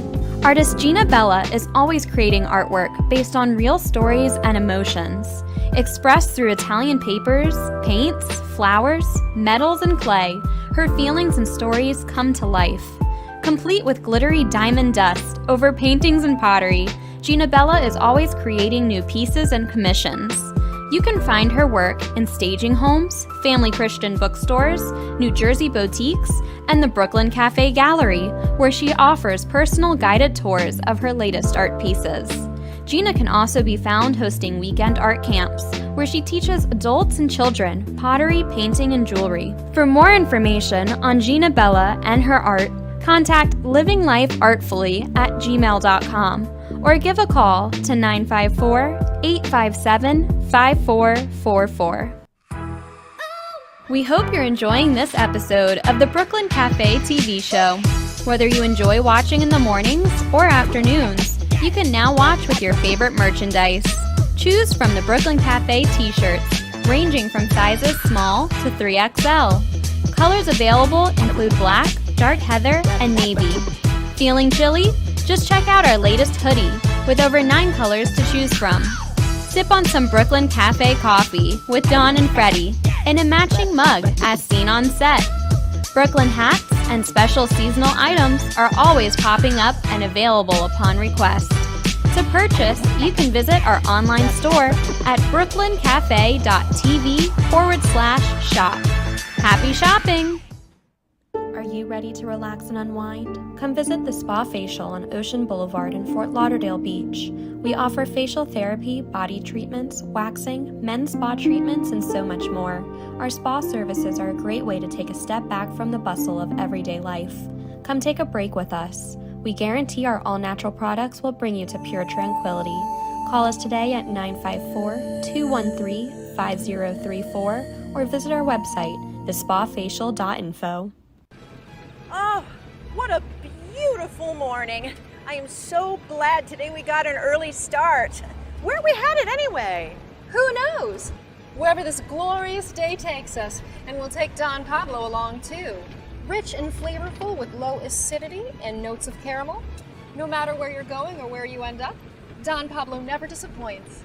Artist Gina Bella is always creating artwork based on real stories and emotions, expressed through Italian papers, paints, flowers, metals, and clay. Her feelings and stories come to life. Complete with glittery diamond dust over paintings and pottery, Gina Bella is always creating new pieces and commissions. You can find her work in staging homes, family Christian bookstores, New Jersey boutiques, and the Brooklyn Cafe Gallery, where she offers personal guided tours of her latest art pieces. Gina can also be found hosting weekend art camps, where she teaches adults and children pottery, painting, and jewelry. For more information on Gina Bella and her art, contact livinglifeartfully at gmail dot com. Or give a call to nine five four, eight five seven, five four four four. We hope you're enjoying this episode of the Brooklyn Cafe T V show. Whether you enjoy watching in the mornings or afternoons, you can now watch with your favorite merchandise. Choose from the Brooklyn Cafe t-shirts, ranging from sizes small to three X L. Colors available include black, dark heather, and navy. Feeling chilly? Just check out our latest hoodie, with over nine colors to choose from. Sip on some Brooklyn Cafe coffee with Don and Freddie in a matching mug as seen on set. Brooklyn hats and special seasonal items are always popping up and available upon request. To purchase, you can visit our online store at brooklyn cafe dot t v forward slash shop. Happy shopping! Are you ready to relax and unwind? Come visit the Spa Facial on Ocean Boulevard in Fort Lauderdale Beach. We offer facial therapy, body treatments, waxing, men's spa treatments, and so much more. Our spa services are a great way to take a step back from the bustle of everyday life. Come take a break with us. We guarantee our all-natural products will bring you to pure tranquility. Call us today at nine five four, two one three, five zero three four or visit our website, the spa facial dot info. Oh, what a beautiful morning. I am so glad today we got an early start. Where are we headed anyway? Who knows? Wherever this glorious day takes us, and we'll take Don Pablo along too. Rich and flavorful with low acidity and notes of caramel. No matter where you're going or where you end up, Don Pablo never disappoints.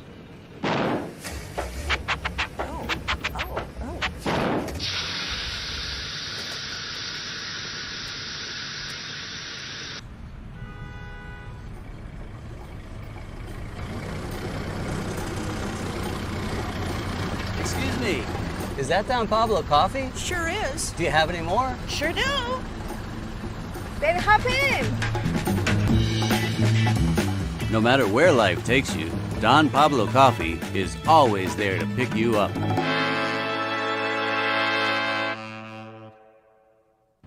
Is that Don Pablo coffee? Sure is. Do you have any more? Sure do. Baby, hop in. No matter where life takes you, Don Pablo Coffee is always there to pick you up.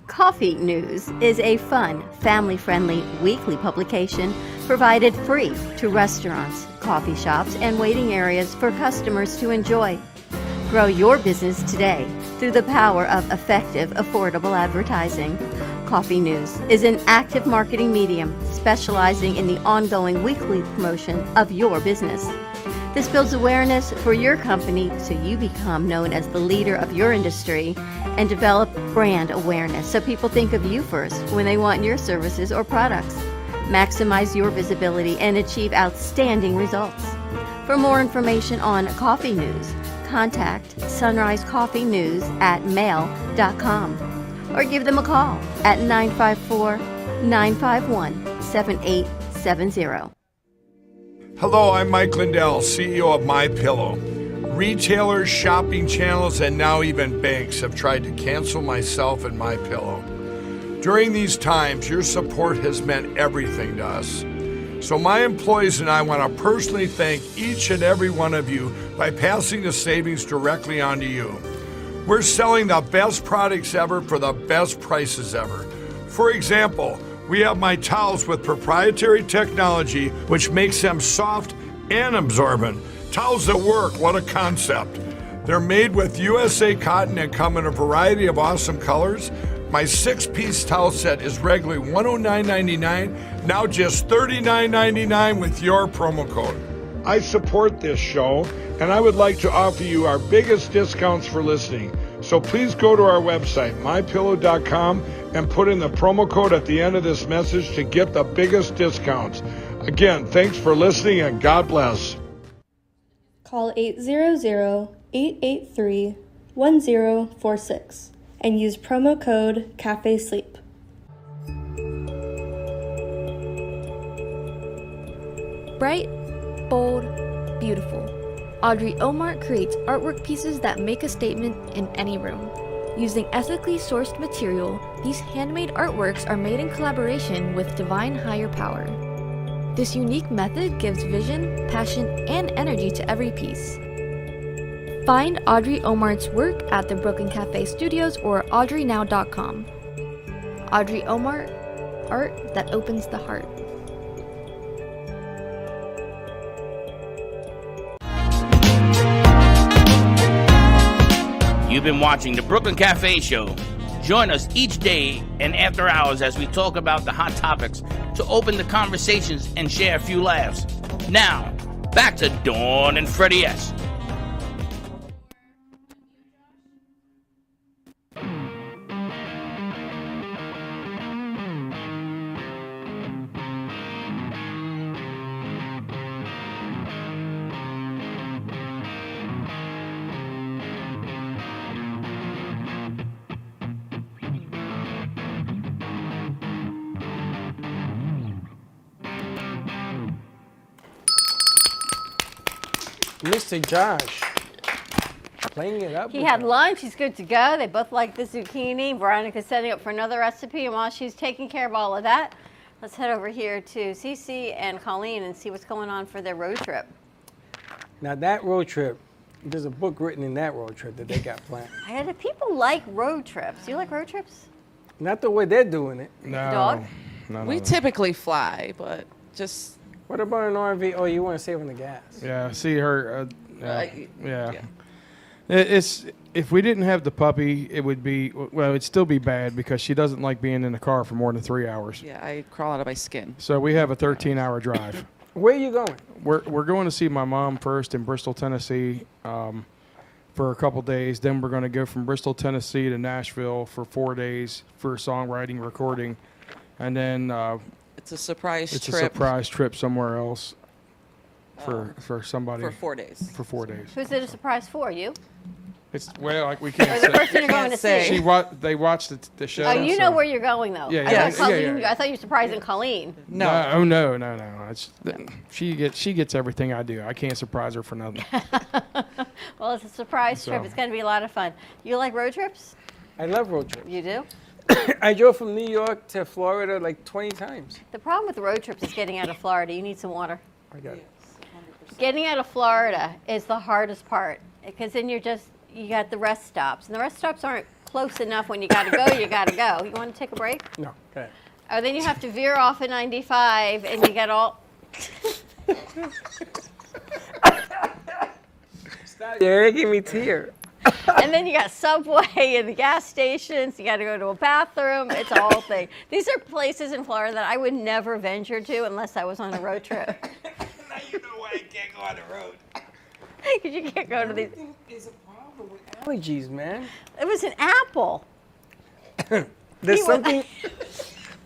Coffee News is a fun, family-friendly weekly publication provided free to restaurants, coffee shops, and waiting areas for customers to enjoy. Grow your business today through the power of effective, affordable advertising. Coffee News is an active marketing medium specializing in the ongoing weekly promotion of your business. This builds awareness for your company so you become known as the leader of your industry and develop brand awareness so people think of you first when they want your services or products. Maximize your visibility and achieve outstanding results. For more information on Coffee News, contact Sunrise Coffee News at mail dot com or give them a call at nine five four, nine five one, seven eight seven zero. Hello, I'm Mike Lindell, C E O of MyPillow. Retailers, shopping channels, and now even banks have tried to cancel myself and MyPillow. During these times, your support has meant everything to us. So my employees and I want to personally thank each and every one of you by passing the savings directly on to you. We're selling the best products ever for the best prices ever. For example, we have my towels with proprietary technology which makes them soft and absorbent. Towels that work, what a concept. They're made with U S A cotton and come in a variety of awesome colors. My six-piece towel set is regularly one hundred nine dollars and ninety-nine cents, now just thirty-nine dollars and ninety-nine cents with your promo code. I support this show, and I would like to offer you our biggest discounts for listening. So please go to our website, my pillow dot com, and put in the promo code at the end of this message to get the biggest discounts. Again, thanks for listening, and God bless. Call eight hundred, eight eight three, one zero four six. And use promo code CAFESLEEP. Bright, bold, beautiful. Audrey Omart creates artwork pieces that make a statement in any room. Using ethically sourced material, these handmade artworks are made in collaboration with divine higher power. This unique method gives vision, passion, and energy to every piece. Find Audrey Omart's work at the Brooklyn Cafe Studios or audrey now dot com. Audrey Omart, art that opens the heart. You've been watching the Brooklyn Cafe Show. Join us each day and after hours as we talk about the hot topics to open the conversations and share a few laughs. Now, back to Dawn and Freddie S. Mister Josh, playing it up. He had her. lunch. He's good to go. They both like the zucchini. Veronica's setting up for another recipe, and while she's taking care of all of that, let's head over here to Cece and Colleen and see what's going on for their road trip. Now that road trip, there's a book written in that road trip that they got planned. I know, people like road trips. Do you like road trips? Not the way they're doing it. No. Dog? No, no, we no. typically fly, but just... What about an R V? Oh, you want to save on the gas. Yeah, see her. Uh, uh, uh, yeah. yeah. It's if we didn't have the puppy, it would be well. It'd still be bad because she doesn't like being in the car for more than three hours. Yeah, I crawl out of my skin. So we have a thirteen-hour drive. Where are you going? We're we're going to see my mom first in Bristol, Tennessee, um, for a couple days. Then we're going to go from Bristol, Tennessee, to Nashville for four days for songwriting, recording, and then uh, it's a surprise. It's trip. a surprise trip somewhere else. For for somebody for four days for four days. Who's it a surprise for you? It's well, like we can't. Or the person you're going to see. She wa they watched the, the show. Oh, you so. know where you're going though. Yeah, yeah, I thought, yeah, yeah, yeah. I thought you were surprising yeah. Colleen. No. no, oh no, no, no. It's, no. She gets she gets everything I do. I can't surprise her for nothing. Well, it's a surprise so. trip. It's going to be a lot of fun. You like road trips? I love road trips. You do? I drove from New York to Florida like twenty times. The problem with road trips is getting out of Florida. You need some water. I got it. Getting out of Florida is the hardest part because then you're just, you got the rest stops. And the rest stops aren't close enough. When you got to go, you got to go. You want to take a break? No, go ahead. Oh, then you have to veer off at ninety-five and you get all... Stop. You're making me tear. And then you got Subway and the gas stations. You got to go to a bathroom. It's a whole thing. These are places in Florida that I would never venture to unless I was on a road trip. You know why I can't go on the road. Because you can't go Everything to these. There's a problem with allergies, man. It was an apple. There's something.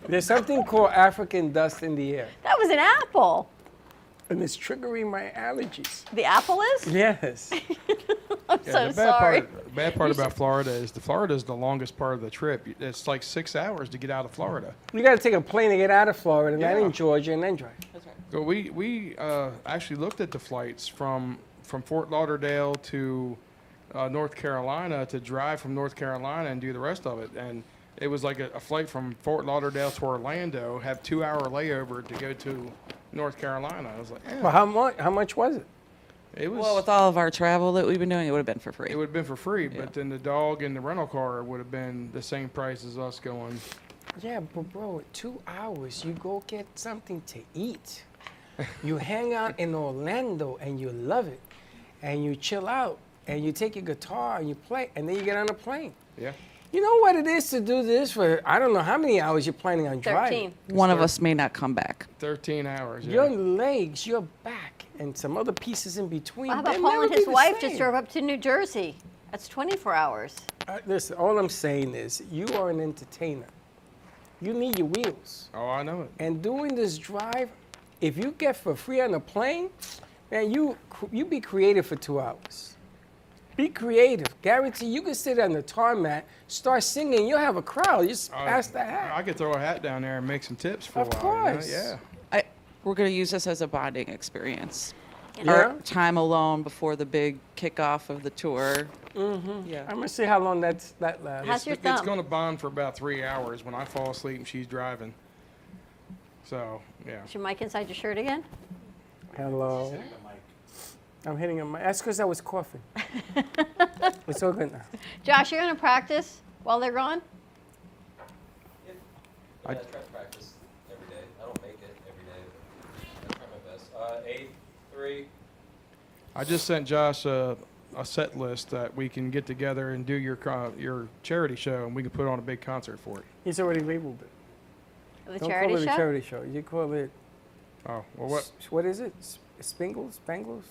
There's something called African dust in the air. That was an apple. And it's triggering my allergies. The apple is? Yes. I'm yeah, so the bad sorry. Part, the bad part about Florida is the Florida is the longest part of the trip. It's like six hours to get out of Florida. You got to take a plane to get out of Florida, and yeah. then in Georgia, and then drive. That's right. So we we uh, actually looked at the flights from from Fort Lauderdale to uh, North Carolina to drive from North Carolina and do the rest of it. And it was like a, a flight from Fort Lauderdale to Orlando, have two hour layover to go to North Carolina. I was like, yeah. Well, how much? How much was it? It was well, with all of our travel that we've been doing, it would have been for free. It would have been for free, yeah. But then the dog and the rental car would have been the same price as us going. Yeah, but bro, two hours. You go get something to eat. You hang out in Orlando and you love it, and you chill out and you take your guitar and you play, and then you get on a plane. Yeah. You know what it is to do this for, I don't know how many hours you're planning on driving. thirteen. One of us may not come back. thirteen hours, yeah. Your legs, your back, and some other pieces in between. Well, how about Paul and his wife just drove up to New Jersey? That's twenty-four hours. Uh, listen, all I'm saying is you are an entertainer. You need your wheels. Oh, I know it. And doing this drive, if you get for free on a plane, man, you, you be creative for two hours. Be creative. Guarantee you can sit on the tarmac, start singing, you'll have a crowd. You just pass uh, that hat. I could throw a hat down there and make some tips for of a while. Of course. You know? Yeah. I, we're going to use this as a bonding experience. Yeah. Our time alone before the big kickoff of the tour. Mm-hmm. Yeah. I'm going to see how long that's, that lasts. How's your thumb? It's going to bond for about three hours when I fall asleep and she's driving. So, yeah. Is your mic inside your shirt again? Hello. I'm hitting a mic. That's because I was coughing. It's all good now. Josh, you're going to practice while they're gone? Yeah. I, I try to practice every day. I don't make it every day. I try my best. Uh, eight, three. I just sent Josh a, a set list that we can get together and do your uh, your charity show, and we can put on a big concert for it. He's already labeled it. The don't charity call it show? A charity show. You call it... Oh, well, what? What is it? Spingles? Spangles?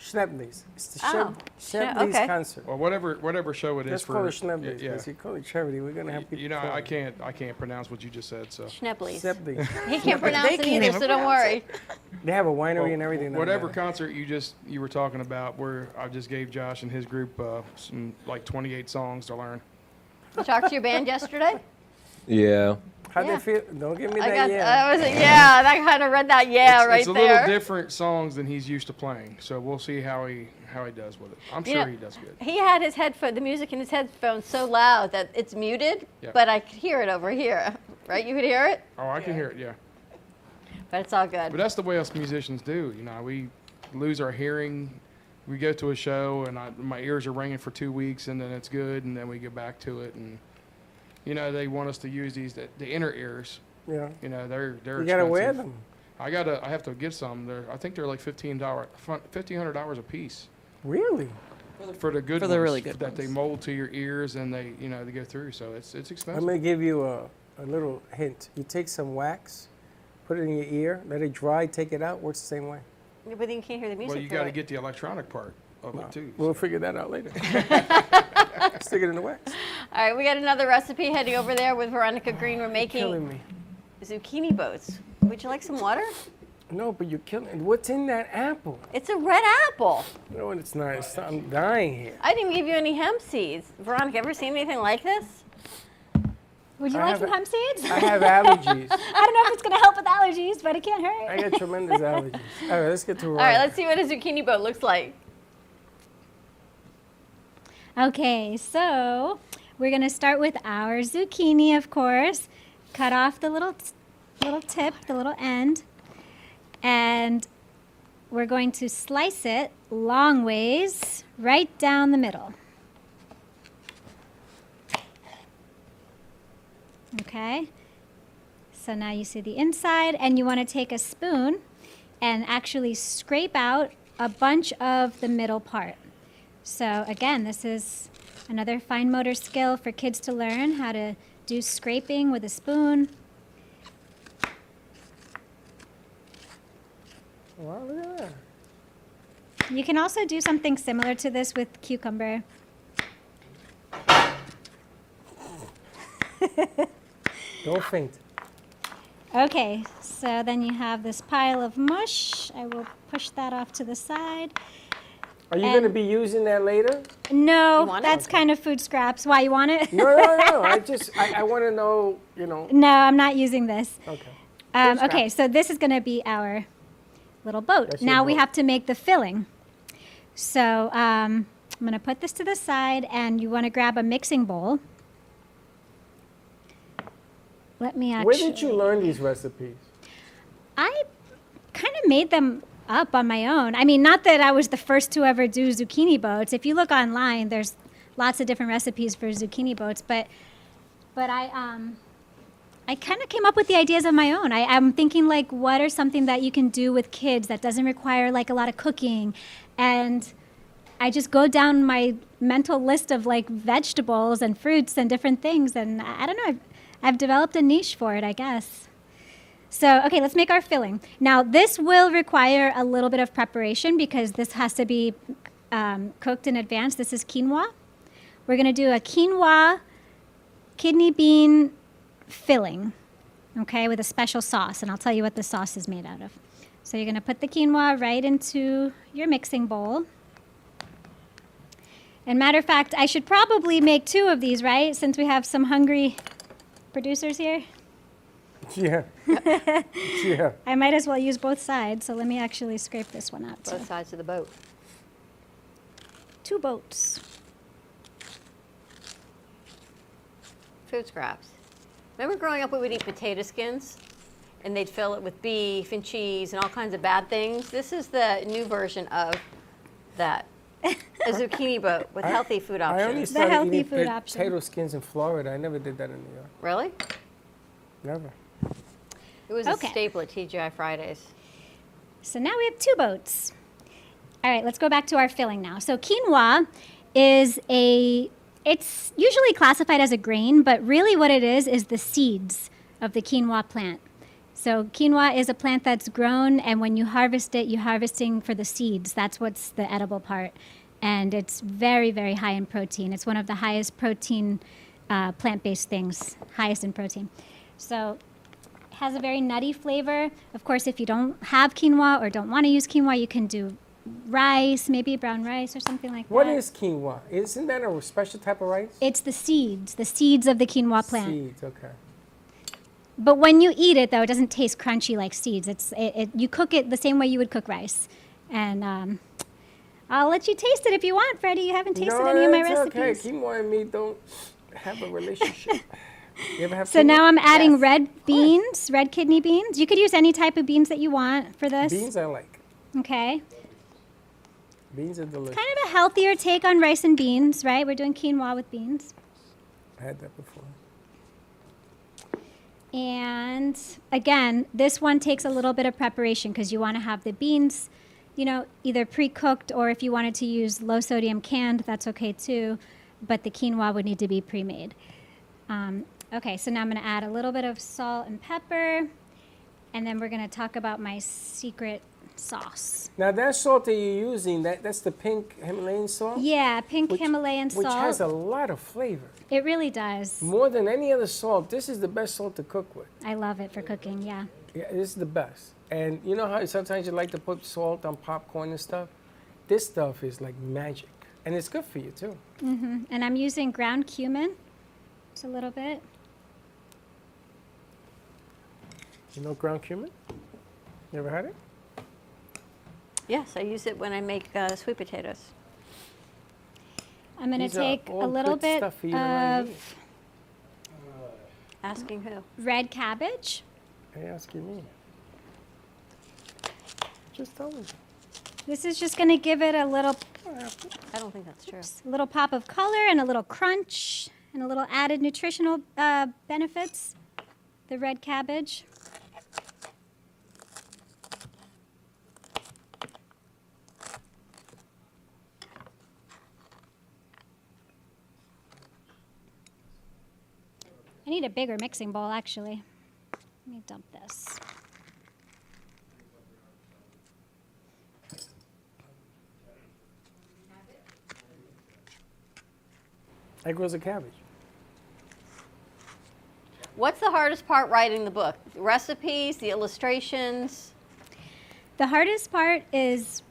Schneebles. It's the oh, Schneebles okay. concert. Or whatever, whatever show it Let's is for. Let's call it Schneebles. Yeah. You call it charity. We're gonna have people. You know, I it. can't, I can't pronounce what you just said. So Schneebles. He can't pronounce it either, so don't worry. It. They have a winery well, and everything. Whatever concert you just you were talking about, where I just gave Josh and his group uh, some like twenty-eight songs to learn. You talked to your band yesterday. Yeah. How'd yeah. they feel? Don't give me I that got, yeah. I was, yeah, I kind of read that yeah it's, right it's there. It's a little different songs than he's used to playing, so we'll see how he how he does with it. I'm you sure know, he does good. He had his headphone, the music in his headphones so loud that it's muted, yep. but I could hear it over here. Right? You could hear it? Oh, I yeah. can hear it, yeah. But it's all good. But that's the way us musicians do. You know, we lose our hearing. We go to a show, and I, my ears are ringing for two weeks, and then it's good, and then we get back to it. And, you know, they want us to use these, the, the inner ears. Yeah. You know, they're they're you expensive. You got to wear them. I got to, I have to get some. They're, I think they're like fifteen hundred dollars a piece. Really? For the, for the good for ones. For the really good that ones. That they mold to your ears, and they, you know, they go through. So it's it's expensive. I'm going to give you a, a little hint. You take some wax, put it in your ear, let it dry, take it out, works the same way. But then you can't hear the music. Well, you got to get the electronic part of no. it, too. We'll so. figure that out later. Stick it in the wax. All right, we got another recipe heading over there with Veronica Green. We're making you're killing me. zucchini boats. Would you like some water? No, but you're killing. What's in that apple? It's a red apple. No, and it's not. It's, I'm dying here. I didn't give you any hemp seeds. Veronica, ever seen anything like this? Would you I like some hemp seeds? I have allergies. I don't know if it's going to help with allergies, but it can't hurt. I got tremendous allergies. All right, let's get to it. All right, let's see what a zucchini boat looks like. Okay, so we're going to start with our zucchini, of course. Cut off the little, little tip, the little end, and we're going to slice it long ways right down the middle. Okay, so now you see the inside, and you want to take a spoon and actually scrape out a bunch of the middle part. So again, this is another fine motor skill for kids to learn how to do scraping with a spoon. Wow, look at that. You can also do something similar to this with cucumber. Don't faint. Okay, so then you have this pile of mush. I will push that off to the side. Are you going to be using that later? No, that's it? kind of food scraps. Why, you want it? No, no, no. I just, I, I want to know, you know. No, I'm not using this. Okay. Um, okay, so this is going to be our little boat. That's now we boat. have to make the filling. So um, I'm going to put this to the side, and you want to grab a mixing bowl. Let me actually. Where did you learn these recipes? I kind of made them up on my own. I mean, not that I was the first to ever do zucchini boats. If you look online, there's lots of different recipes for zucchini boats. But, but I, um, I kind of came up with the ideas of my own. I, I'm thinking like, what are something that you can do with kids that doesn't require like a lot of cooking, and I just go down my mental list of like vegetables and fruits and different things, and I, I don't know. I've, I've developed a niche for it, I guess. So, okay, let's make our filling. Now, this will require a little bit of preparation because this has to be um, cooked in advance. This is quinoa. We're going to do a quinoa kidney bean filling, okay, with a special sauce. And I'll tell you what the sauce is made out of. So you're going to put the quinoa right into your mixing bowl. And matter of fact, I should probably make two of these, right, since we have some hungry producers here? Yeah. yeah. I might as well use both sides, so let me actually scrape this one out. Both sides of the boat. Two boats. Food scraps. Remember growing up we would eat potato skins, and they'd fill it with beef and cheese and all kinds of bad things? This is the new version of that. A zucchini boat with I, healthy food options. I only started the healthy eating food option. Potato skins in Florida. I never did that in New York. Really? Never. It was okay. a staple at T G I Fridays. So now we have two boats. All right, let's go back to our filling now. So quinoa is a, it's usually classified as a grain, but really what it is is the seeds of the quinoa plant. So quinoa is a plant that's grown, and when you harvest it, you're harvesting for the seeds. That's what's the edible part. And it's very, very high in protein. It's one of the highest protein uh, plant-based things, highest in protein. So it has a very nutty flavor. Of course, if you don't have quinoa or don't want to use quinoa, you can do rice, maybe brown rice or something like what that. What is quinoa? Isn't that a special type of rice? It's the seeds, the seeds of the quinoa plant. Seeds, okay. But when you eat it, though, it doesn't taste crunchy like seeds. It's it, it, you cook it the same way you would cook rice. And um, I'll let you taste it if you want, Freddie. You haven't tasted no, any of my recipes. No, it's okay. Quinoa and me don't have a relationship. You ever have so quinoa? Now I'm adding yes. red beans, red kidney beans. You could use any type of beans that you want for this. Beans I like. Okay. Beans are delicious. Kind of a healthier take on rice and beans, right? We're doing quinoa with beans. I had that before. And again, this one takes a little bit of preparation because you want to have the beans, you know, either pre-cooked, or if you wanted to use low-sodium canned, that's okay too. But the quinoa would need to be pre-made. Um, okay, so now I'm going to add a little bit of salt and pepper, and then we're going to talk about my secret sauce. Now that salt that you're using, that, that's the pink Himalayan salt? Yeah, pink which, Himalayan salt. Which has a lot of flavor. It really does. More than any other salt, this is the best salt to cook with. I love it for cooking, yeah. Yeah, this is the best. And you know how sometimes you like to put salt on popcorn and stuff? This stuff is like magic. And it's good for you too. Mm-hmm. And I'm using ground cumin, just a little bit. You know ground cumin? Never had it? Yes, I use it when I make uh, sweet potatoes. I'm going to take a little bit of asking who? Red cabbage. Hey, asking me. Just tell me. This is just going to give it a little. I don't think that's true. A little pop of color and a little crunch and a little added nutritional uh, benefits. The red cabbage. I need a bigger mixing bowl, actually. Let me dump this. That grows a cabbage. What's the hardest part writing the book? The recipes, the illustrations? The hardest part is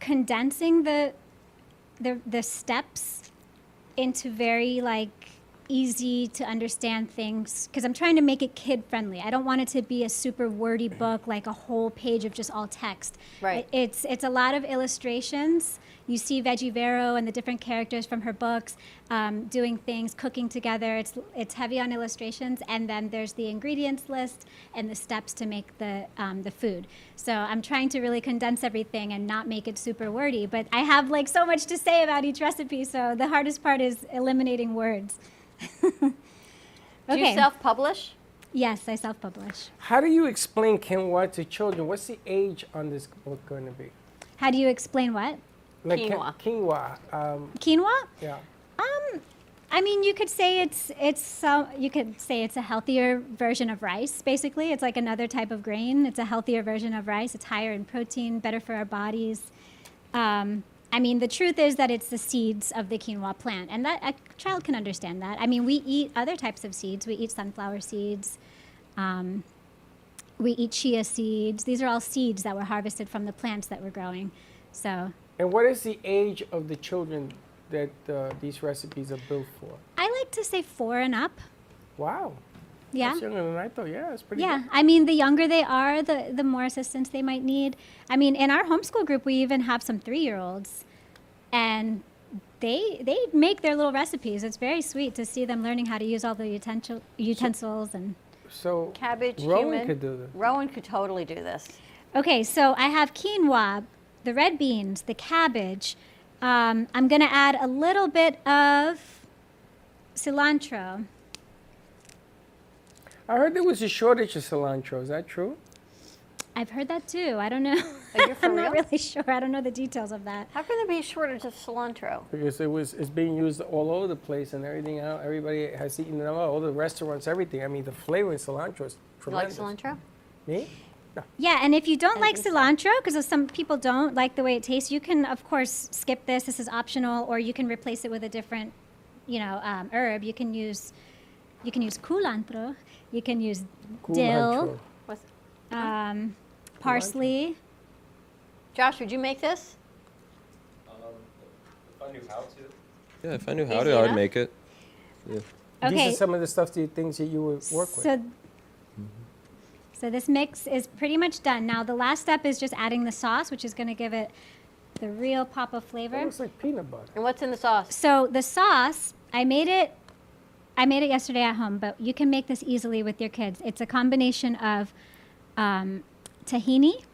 condensing the the, the steps into very, like, easy to understand things, because I'm trying to make it kid friendly. I don't want it to be a super wordy book, like a whole page of just all text. Right. It, it's it's a lot of illustrations. You see Veggie Vero and the different characters from her books um, doing things, cooking together. It's it's heavy on illustrations, and then there's the ingredients list and the steps to make the um, the food. So I'm trying to really condense everything and not make it super wordy. But I have like so much to say about each recipe. So the hardest part is eliminating words. Okay. Do you self-publish? Yes, I self-publish. How do you explain quinoa to children? What's the age on this book going to be? How do you explain what? Like quinoa. Quinoa. Um, quinoa? Yeah. Um, I mean, you could say it's it's uh, you could say it's a healthier version of rice. Basically, it's like another type of grain. It's a healthier version of rice. It's higher in protein, better for our bodies. Um, I mean, the truth is that it's the seeds of the quinoa plant, and that a child can understand that. I mean, we eat other types of seeds. We eat sunflower seeds. Um, we eat chia seeds. These are all seeds that were harvested from the plants that we're growing. So. And what is the age of the children that uh, these recipes are built for? I like to say four and up. Wow. Yeah. That's younger than I thought. Yeah, that's pretty yeah. good. I mean, the younger they are, the, the more assistance they might need. I mean, in our homeschool group, we even have some three-year-olds, and they they make their little recipes. It's very sweet to see them learning how to use all the utensil, utensils so, and so cabbage. Rowan cumin. could do this. Rowan could totally do this. Okay, so I have quinoa, the red beans, the cabbage. Um, I'm going to add a little bit of cilantro. I heard there was a shortage of cilantro. Is that true? I've heard that too. I don't know. Are you for I'm real? Not really sure. I don't know the details of that. How can there be a shortage of cilantro? Because it was it's being used all over the place, and everything. Everybody has eaten them all. All the restaurants, everything. I mean, the flavor in cilantro is tremendous. You like cilantro? Me? No. Yeah, and if you don't I like cilantro, because some people don't like the way it tastes, you can of course skip this. This is optional, or you can replace it with a different, you know, um, herb. You can use. You can use culantro. You can use dill, um, parsley. Josh, would you make this? Um, if I knew how to. Yeah, if I knew how to, I would make it. Yeah. Okay. These are some of the stuff, the things that you would work with. So So this mix is pretty much done. Now the last step is just adding the sauce, which is going to give it the real pop of flavor. It looks like peanut butter. And what's in the sauce? So the sauce, I made it, I made it yesterday at home, but you can make this easily with your kids. It's a combination of um, tahini,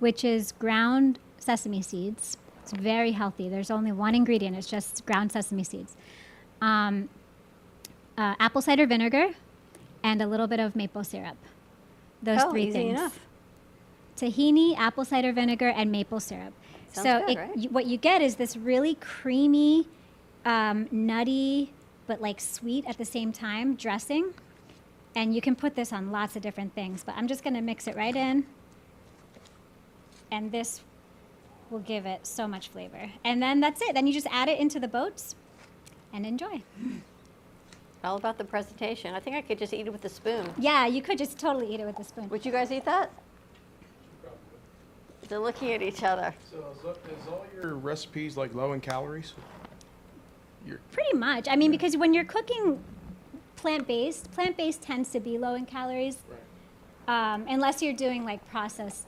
which is ground sesame seeds. It's very healthy. There's only one ingredient. It's just ground sesame seeds. Um, uh, apple cider vinegar and a little bit of maple syrup. Those oh, three easy things. Enough. Tahini, apple cider vinegar, and maple syrup. Sounds so good, it, right? you, what you get is this really creamy, um, nutty, but like sweet at the same time dressing. And you can put this on lots of different things, but I'm just gonna mix it right in. And this will give it so much flavor. And then that's it. Then you just add it into the boats and enjoy. All about the presentation. I think I could just eat it with a spoon. Yeah, you could just totally eat it with a spoon. Would you guys eat that? They're looking at each other. So is, is all your recipes like low in calories? You're Pretty much. I mean, because when you're cooking plant-based, plant-based tends to be low in calories, right. um, unless you're doing like processed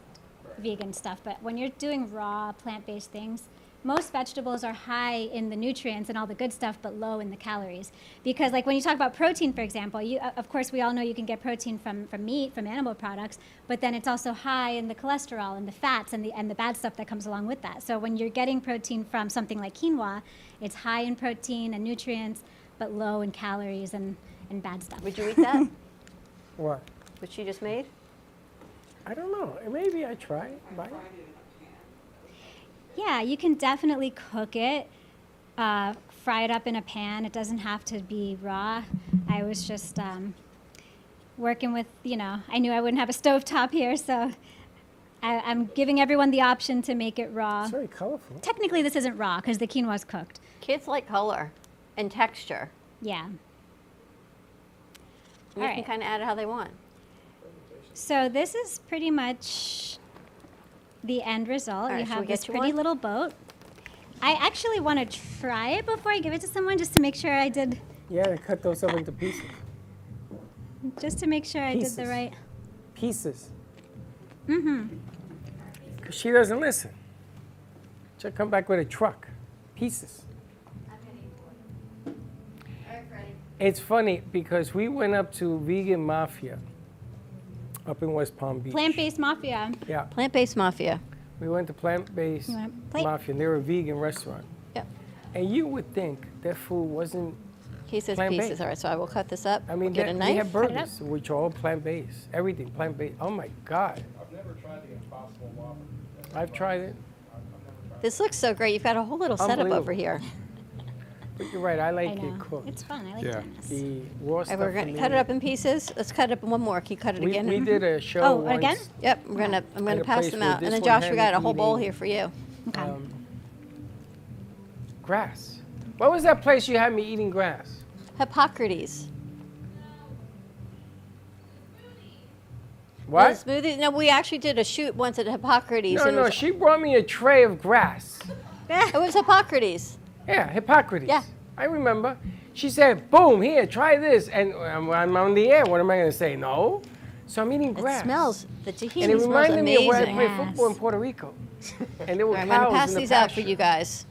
right. vegan stuff. But when you're doing raw plant-based things, most vegetables are high in the nutrients and all the good stuff, but low in the calories. Because like when you talk about protein, for example, you, of course we all know you can get protein from, from meat, from animal products, but then it's also high in the cholesterol and the fats and the, and the bad stuff that comes along with that. So when you're getting protein from something like quinoa, it's high in protein and nutrients, but low in calories and, and bad stuff. Would you eat that? What? What she just made? I don't know. Maybe I try it. Yeah, you can definitely cook it, uh, fry it up in a pan. It doesn't have to be raw. I was just um, working with, you know, I knew I wouldn't have a stovetop here, so I, I'm giving everyone the option to make it raw. It's very colorful. Technically, this isn't raw because the quinoa's cooked. Kids like color and texture. Yeah. And you right. can kind of add it how they want. So this is pretty much the end result. Right, you have this pretty one? Little boat. I actually want to try it before I give it to someone just to make sure I did. Yeah, to cut those up into pieces. Just to make sure pieces. I did the right. Pieces. Mm-hmm. Because she doesn't listen. She'll come back with a truck. Pieces. I'm gonna eat more. All right, Freddie. It's funny because we went up to Vegan Mafia. Up in West Palm Beach. Plant-Based Mafia. Yeah. Plant-Based Mafia. We went to Plant-Based Mafia, and they're a vegan restaurant. Yep. And you would think that food wasn't He says plant-based. Pieces. All right, so I will cut this up. I mean, we'll they, get a knife. They have burgers, which are all plant-based. Everything plant-based. Oh, my God. I've never tried the Impossible Whopper. I've tried it. I've never tried this it. Looks so great. You've got a whole little setup over here. But you're right. I like I it cooked. It's fun. I like yeah. doing this. The raw stuff. We're gonna cut it up in pieces. Let's cut it up one more. Can you cut it we, again? We did a show. Oh, once again? Yep. We're gonna. I'm gonna pass them out. And then Josh, we got a whole bowl here for you. Okay. Um, grass. What was that place you had me eating grass? Hippocrates. What? Smoothies? No, we actually did a shoot once at Hippocrates. No, no. She brought me a tray of grass. It was Hippocrates. Yeah, Hippocrates. Yeah. I remember. She said, boom, here, try this. And I'm, I'm on the air. What am I going to say? No. So I'm eating grass. It smells. The tahini and it smells amazing. It reminded me of where I played yes. football in Puerto Rico. And there were right, cows in the pasture. I'm going to pass these out for you guys.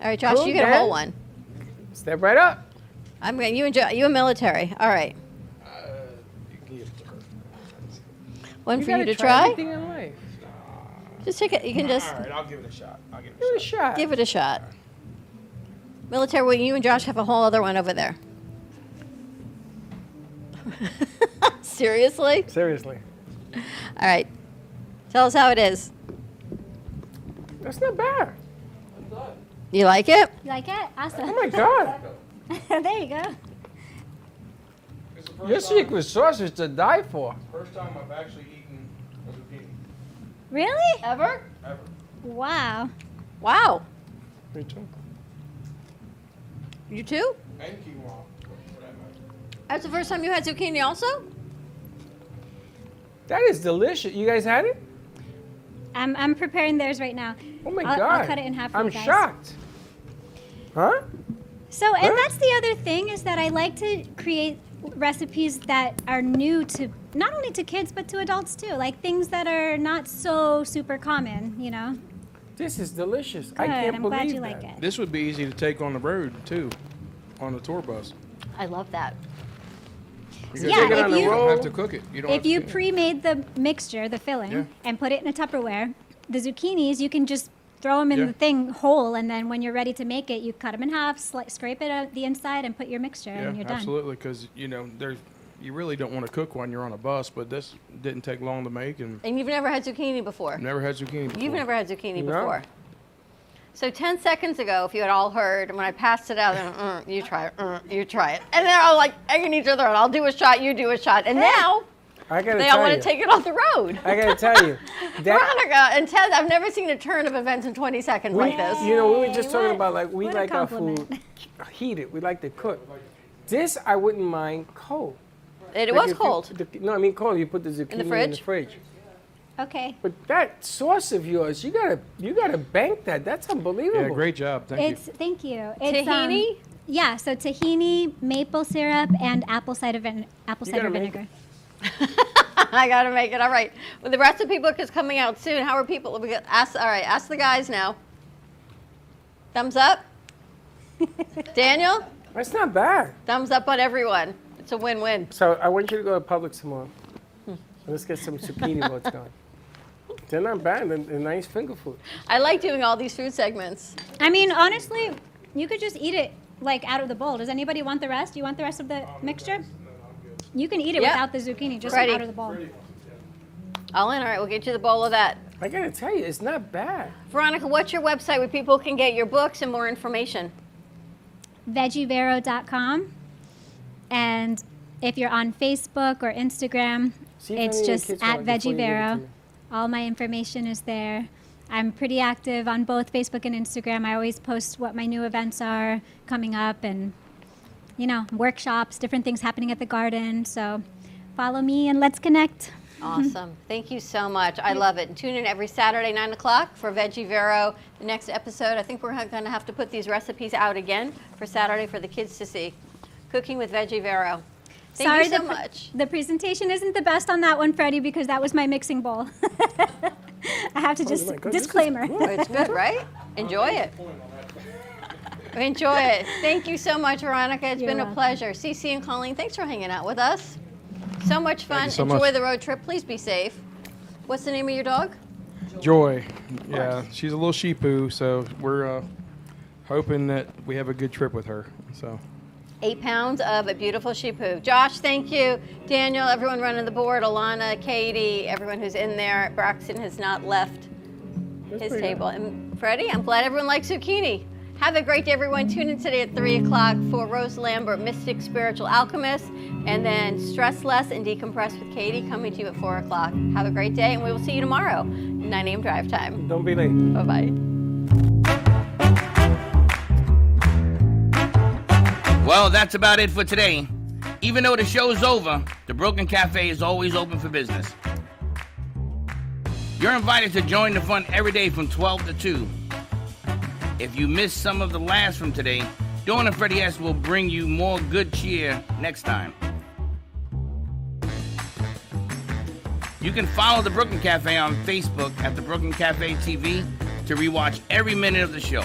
All right, Josh, cool, you get a whole one. Step right up. I'm going. You enjoy. You a military. All right. Uh, you can get one you for you to try. Everything in life. Just take it. You can just. All right, I'll give it a shot. I'll give it, give a, it shot. a shot. Give it a shot. Right. Military, well, you and Josh have a whole other one over there. Seriously? Seriously. All right. Tell us how it is. That's not bad. You like it? You like it? Awesome. Oh my God. There you go. The Your secret sauce is to die for. First time I've actually eaten a zucchini. Really? Ever? Ever. Wow. Wow. Me too. You too? And quinoa. That's the first time you had zucchini also? That is delicious. You guys had it? I'm I'm preparing theirs right now. Oh my I'll, God. I'll cut it in half for I'm you guys. shocked. Huh? So, and huh? that's the other thing is that I like to create recipes that are new to not only to kids but to adults too, like things that are not so super common, you know. This is delicious. Good. I can't I'm believe glad you that. Like it. This would be easy to take on the road too, on a tour bus. I love that. You yeah, take it if on you, the road. You don't have to cook it. You don't if you pre-made the mixture, the filling, yeah. and put it in a Tupperware, the zucchinis you can just throw them in yeah. the thing whole, and then when you're ready to make it, you cut them in half, scrape it out the inside, and put your mixture, yeah, and you're done. Absolutely, because you know there's you really don't want to cook when you're on a bus, but this didn't take long to make, and and you've never had zucchini before. Never had zucchini. Before. You've never had zucchini no. before. So ten seconds ago, if you had all heard, when I passed it out, and, mm, you try it, mm, you try it, and they're all like egging each other on. I'll do a shot, you do a shot, and now. I gotta they all want to take it off the road. I gotta tell you, Veronica and Ted, I've never seen a turn of events in twenty seconds we, like this. You know, we were just talking what, about like we like our food heated. We like to cook. This I wouldn't mind cold. It like was cold. You, the, no, I mean cold. You put the zucchini in the fridge. In the fridge. Okay. But that sauce of yours, you gotta you gotta bank that. That's unbelievable. Yeah, great job. Thank it's, you. Thank you. It's, tahini. Um, yeah. So tahini, maple syrup, and apple cider vin apple cider vinegar. I gotta make it. All right. Well, the recipe book is coming out soon. How are people? We get asked, all right, ask the guys now. Thumbs up. Daniel? That's not bad. Thumbs up on everyone. It's a win-win. So I want you to go to Publix tomorrow. Let's get some zucchini while it's gone. They're not bad. They're, they're nice finger food. I like doing all these food segments. I mean, honestly, you could just eat it like out of the bowl. Does anybody want the rest? Do you want the rest of the mixture? You can eat it yep. without the zucchini, just out of the bowl. All in, all right, we'll get you the bowl of that. I gotta tell you, it's not bad. Veronica, what's your website where people can get your books and more information? Veggie Vero dot com. And if you're on Facebook or Instagram, See it's just at VeggieVero. All my information is there. I'm pretty active on both Facebook and Instagram. I always post what my new events are coming up and you know, workshops, different things happening at the garden. So follow me and let's connect. Awesome. Thank you so much. I love it. And tune in every Saturday, nine o'clock for Veggie Vero. The next episode, I think we're going to have to put these recipes out again for Saturday for the kids to see. Cooking with Veggie Vero. Thank Sorry you so the much. The presentation isn't the best on that one, Freddie, because that was my mixing bowl. I have to just oh God, disclaimer. Good. It's good, right? Enjoy it. Enjoy it. Thank you so much, Veronica. It's You're been welcome. a pleasure. Cece and Colleen, thanks for hanging out with us. So much fun. So Enjoy much. the road trip. Please be safe. What's the name of your dog? Joy. Yeah, she's a little Shih Tzu, so we're uh, hoping that we have a good trip with her. So. Eight pounds of a beautiful Shih Tzu. Josh, thank you. Daniel, everyone running the board, Alana, Katie, everyone who's in there. Braxton has not left That's his table. Good. And Freddie, I'm glad everyone likes zucchini. Have a great day, everyone. Tune in today at three o'clock for Rose Lambert, Mystic Spiritual Alchemist, and then Stress Less and Decompress with Katie coming to you at four o'clock. Have a great day, and we will see you tomorrow, nine a m drive time. Don't be late. Bye-bye. Well, that's about it for today. Even though the show's over, the Brooklyn Cafe is always open for business. You're invited to join the fun every day from twelve to two. If you missed some of the laughs from today, Dawn and Freddie S. will bring you more good cheer next time. You can follow the Brooklyn Cafe on Facebook at the Brooklyn Cafe T V to rewatch every minute of the show.